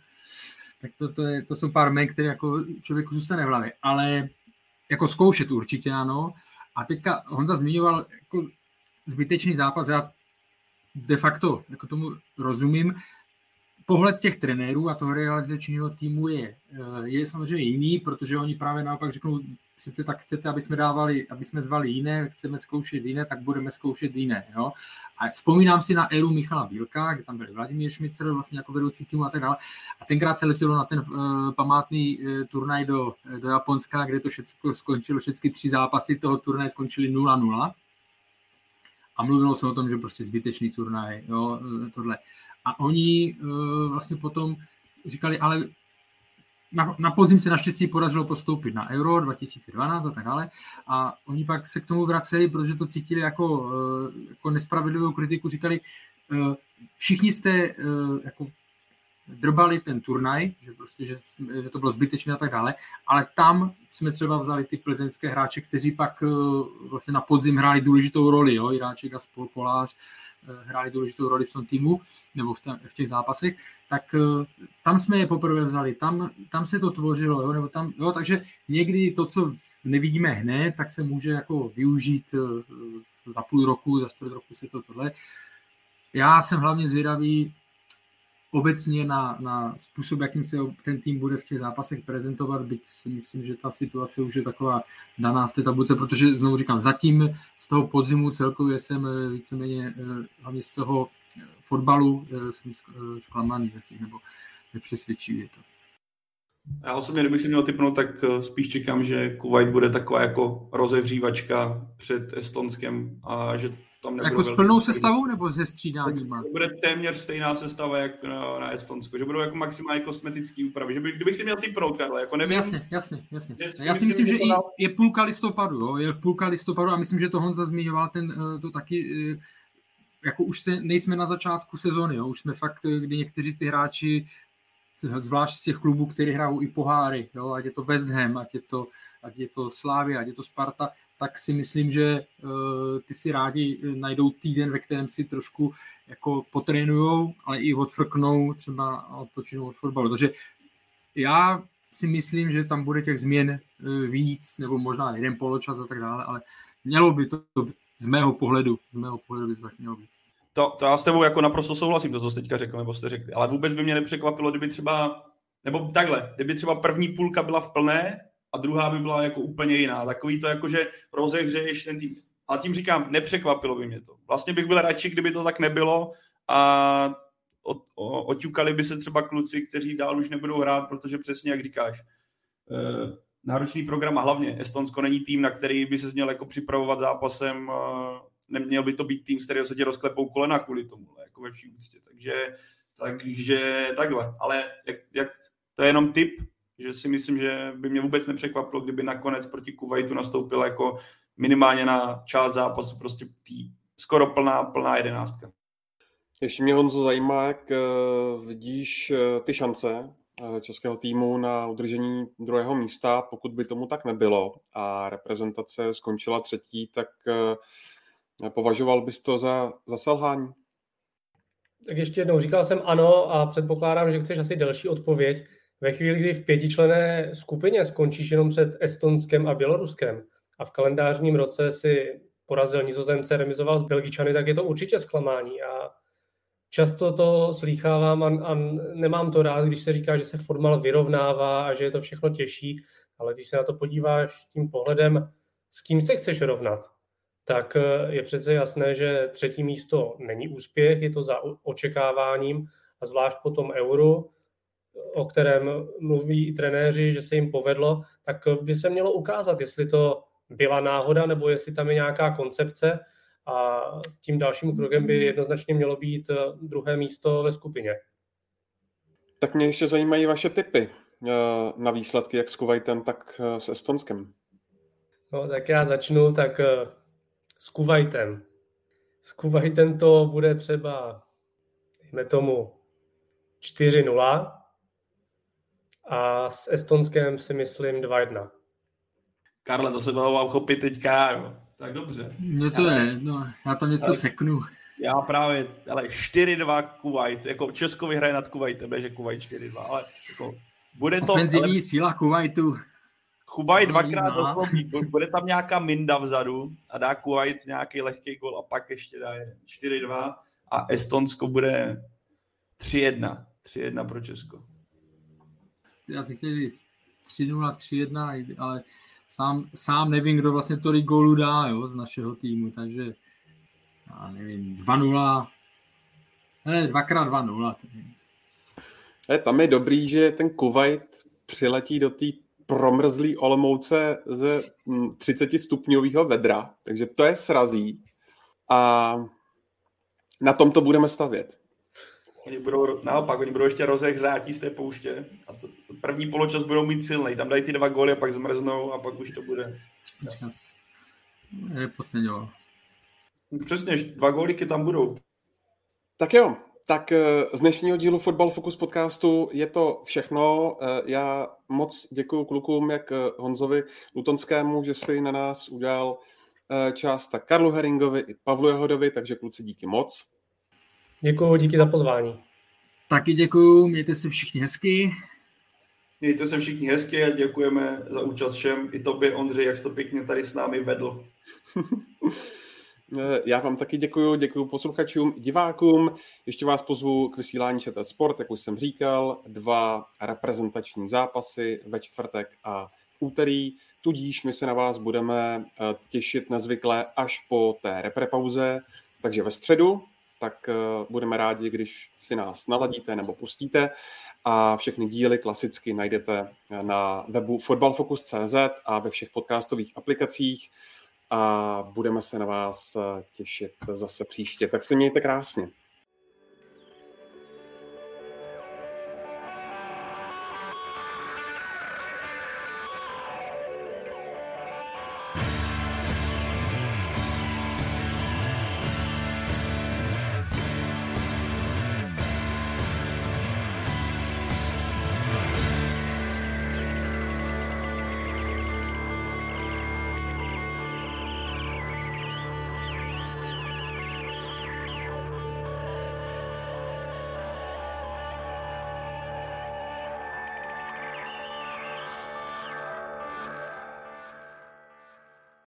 Tak to, to, je, to jsou pár jmen, které jako člověku zůstane v hlavě, ale jako zkoušet určitě, ano. A teďka Honza zmiňoval jako zbytečný zápas, já de facto jako tomu rozumím. Pohled těch trenérů a toho realizačního týmu je, je samozřejmě jiný, protože oni právě naopak řeknou, přece tak chcete, aby jsme dávali, aby jsme zvali jiné, chceme zkoušet jiné, tak budeme zkoušet jiné. Jo? A vzpomínám si na éru Michala Bílka, kde tam byl Vladimír Šmicer, vlastně jako vedoucí týmu a tak dále. A tenkrát se letělo na ten uh, památný uh, turnaj do, do Japonska, kde to všechno skončilo, všechny tři zápasy toho turnaje skončily nula nula. A mluvilo se o tom, že prostě zbytečný turnaj, jo, tohle. A oni uh, vlastně potom říkali, ale na, na podzim se naštěstí podařilo postoupit na Euro dva tisíce dvanáct a tak dále. A oni pak se k tomu vraceli, protože to cítili jako, uh, jako nespravedlivou kritiku. Říkali, uh, všichni jste uh, jako drbali ten turnaj, že, prostě, že, že to bylo zbytečné a tak dále, ale tam jsme třeba vzali ty plzeňské hráče, kteří pak uh, vlastně na podzim hráli důležitou roli, jo, Jiráček a spol Kolář uh, hráli důležitou roli v tom týmu, nebo v, t- v těch zápasech, tak uh, tam jsme je poprvé vzali, tam, tam se to tvořilo, jo, nebo tam, jo, takže někdy to, co nevidíme hned, tak se může jako využít uh, za půl roku, za čtvrt roku se to tohle. Já jsem hlavně zvědavý obecně na, na způsob, jakým se ten tým bude v těch zápasech prezentovat, byť si myslím, že ta situace už je taková daná v té tabulce, protože znovu říkám, zatím z toho podzimu celkově jsem víceméně hlavně z toho fotbalu jsem zklamaný zatím, nebo nepřesvědčivý je to. Já osobně, kdybych si měl tipnout, tak spíš čekám, že Kuvajt bude taková jako rozehřívačka před Estonskem a že jako s plnou sestavou nebo se střídáním? Bude téměř stejná sestava jak na, na Estonsko, že budou jako maximálně kosmetické úpravy, že by, kdybych si měl typnout, Karle, jako nevím. Jasně, jasně, jasně. Já si myslím, že i je půlka listopadu, jo, je půlka listopadu a myslím, že to Honza zmiňoval, ten to taky, jako už se, nejsme na začátku sezony, jo, už jsme fakt, kdy někteří ty hráči, zvlášť z těch klubů, který hrajou i poháry, jo, ať je to West Ham, ať je to, ať je to Slavia, ať je to Sparta, tak si myslím, že uh, ty si rádi najdou týden, ve kterém si trošku jako potrénujou, ale i odfrknou, třeba odpočinou od fotbalu. Takže já si myslím, že tam bude těch změn víc, nebo možná jeden poločas a tak dále, ale mělo by to, to z mého pohledu, z mého pohledu by to tak mělo být. To, to já s tebou jako naprosto souhlasím, to, co jste teďka řekl, nebo jste řekli, ale vůbec by mě nepřekvapilo, kdyby třeba, nebo takhle, kdyby třeba první půlka byla v plné a druhá by byla jako úplně jiná, takový to jako, že rozehřeješ ten tým. A tím říkám, nepřekvapilo by mě to. Vlastně bych byl radši, kdyby to tak nebylo a oťukali by se třeba kluci, kteří dál už nebudou hrát, protože přesně jak říkáš, eh, náročný program a hlavně Estonsko není tým, na který by se měl jako připravovat zápasem, eh, neměl by to být tým, z kterého se tě rozklepou kolena kvůli tomu, jako ve vší úctě. Takže, takže takhle. Ale jak, jak, to je jenom tip, že si myslím, že by mě vůbec nepřekvapilo, kdyby nakonec proti Kuvajtu nastoupila jako minimálně na část zápasu prostě tý, skoro plná, plná jedenáctka. Ještě mě, Honzo, zajímá, jak vidíš ty šance českého týmu na udržení druhého místa, pokud by tomu tak nebylo a reprezentace skončila třetí, tak považoval bys to za, za selhání? Tak ještě jednou, říkal jsem ano a předpokládám, že chceš asi delší odpověď. Ve chvíli, kdy v pětičlenné skupině skončíš jenom před Estonskem a Běloruskem a v kalendářním roce si porazil Nizozemce, remizoval s Belgičany, tak je to určitě zklamání. A často to slýchávám a, a nemám to rád, když se říká, že se formál vyrovnává a že je to všechno těžší, ale když se na to podíváš tím pohledem, s kým se chceš rovnat, tak je přece jasné, že třetí místo není úspěch, je to za očekáváním a zvlášť po tom euru, o kterém mluví i trenéři, že se jim povedlo, tak by se mělo ukázat, jestli to byla náhoda nebo jestli tam je nějaká koncepce a tím dalším krokem by jednoznačně mělo být druhé místo ve skupině. Tak mě ještě zajímají vaše tipy na výsledky, jak s Kuvajtem, tak s Estonskem. No, tak já začnu, tak s Kuvajtem. S Kuvajtem to bude třeba, dejme tomu, čtyři nula a s Estonskem si myslím dva jedna. Karle, to se toho mám chopit teďka, jo. Tak dobře. No to ale, je, no, já tam něco ale, seknu. Já právě, ale čtyři dva Kuvajt, jako Česko vyhraje nad Kuvajtem, že Kuvajt čtyři dva, ale jako bude to... Ofenzivní ale... síla Kuvajtu. Kuvajt dvakrát doplobí, bude tam nějaká minda vzadu a dá Kuvajt nějaký lehký gol a pak ještě dá jeden. čtyři dva a Estonsko bude tři jedna. tři jedna pro Česko. Já si chtěl říct tři nula, tři jedna, ale sám, sám nevím, kdo vlastně tolik gólů dá, jo, z našeho týmu, takže já nevím, dva nula, ne, dvakrát dva nula. Je, tam je dobrý, že ten Kuvajt přiletí do té promrzlý Olomouce ze třicetistupňového vedra, takže to je srazí a na tom to budeme stavět. Oni budou, naopak, oni budou ještě rozehřátí z té pouště a to, první poločas budou mít silný. Tam dají ty dva góly a pak zmrznou a pak už to bude. Čas. Nepodceňoval. Přesně, dva góliky tam budou. Tak jo, tak z dnešního dílu Fotbal Focus podcastu je to všechno. Já moc děkuju klukům, jak Honzovi Lutonskému, že si na nás udělal část, tak Karlu Häringovi i Pavlu Jahodovi, takže kluci díky moc. Děkuju, díky za pozvání. Taky děkuju, mějte se všichni hezky. Mějte se všichni hezky a děkujeme za účast všem. I tobě, Ondřej, jak jsi to pěkně tady s námi vedl. Já vám taky děkuju, děkuju posluchačům, divákům. Ještě vás pozvu k vysílání ČT Sport, jak už jsem říkal, dva reprezentační zápasy ve čtvrtek a v úterý. Tudíž my se na vás budeme těšit nezvykle až po té reprepauze, takže ve středu. Tak budeme rádi, když si nás naladíte nebo pustíte a všechny díly klasicky najdete na webu fotbal focus tečka cé zet a ve všech podcastových aplikacích a budeme se na vás těšit zase příště. Tak se mějte krásně.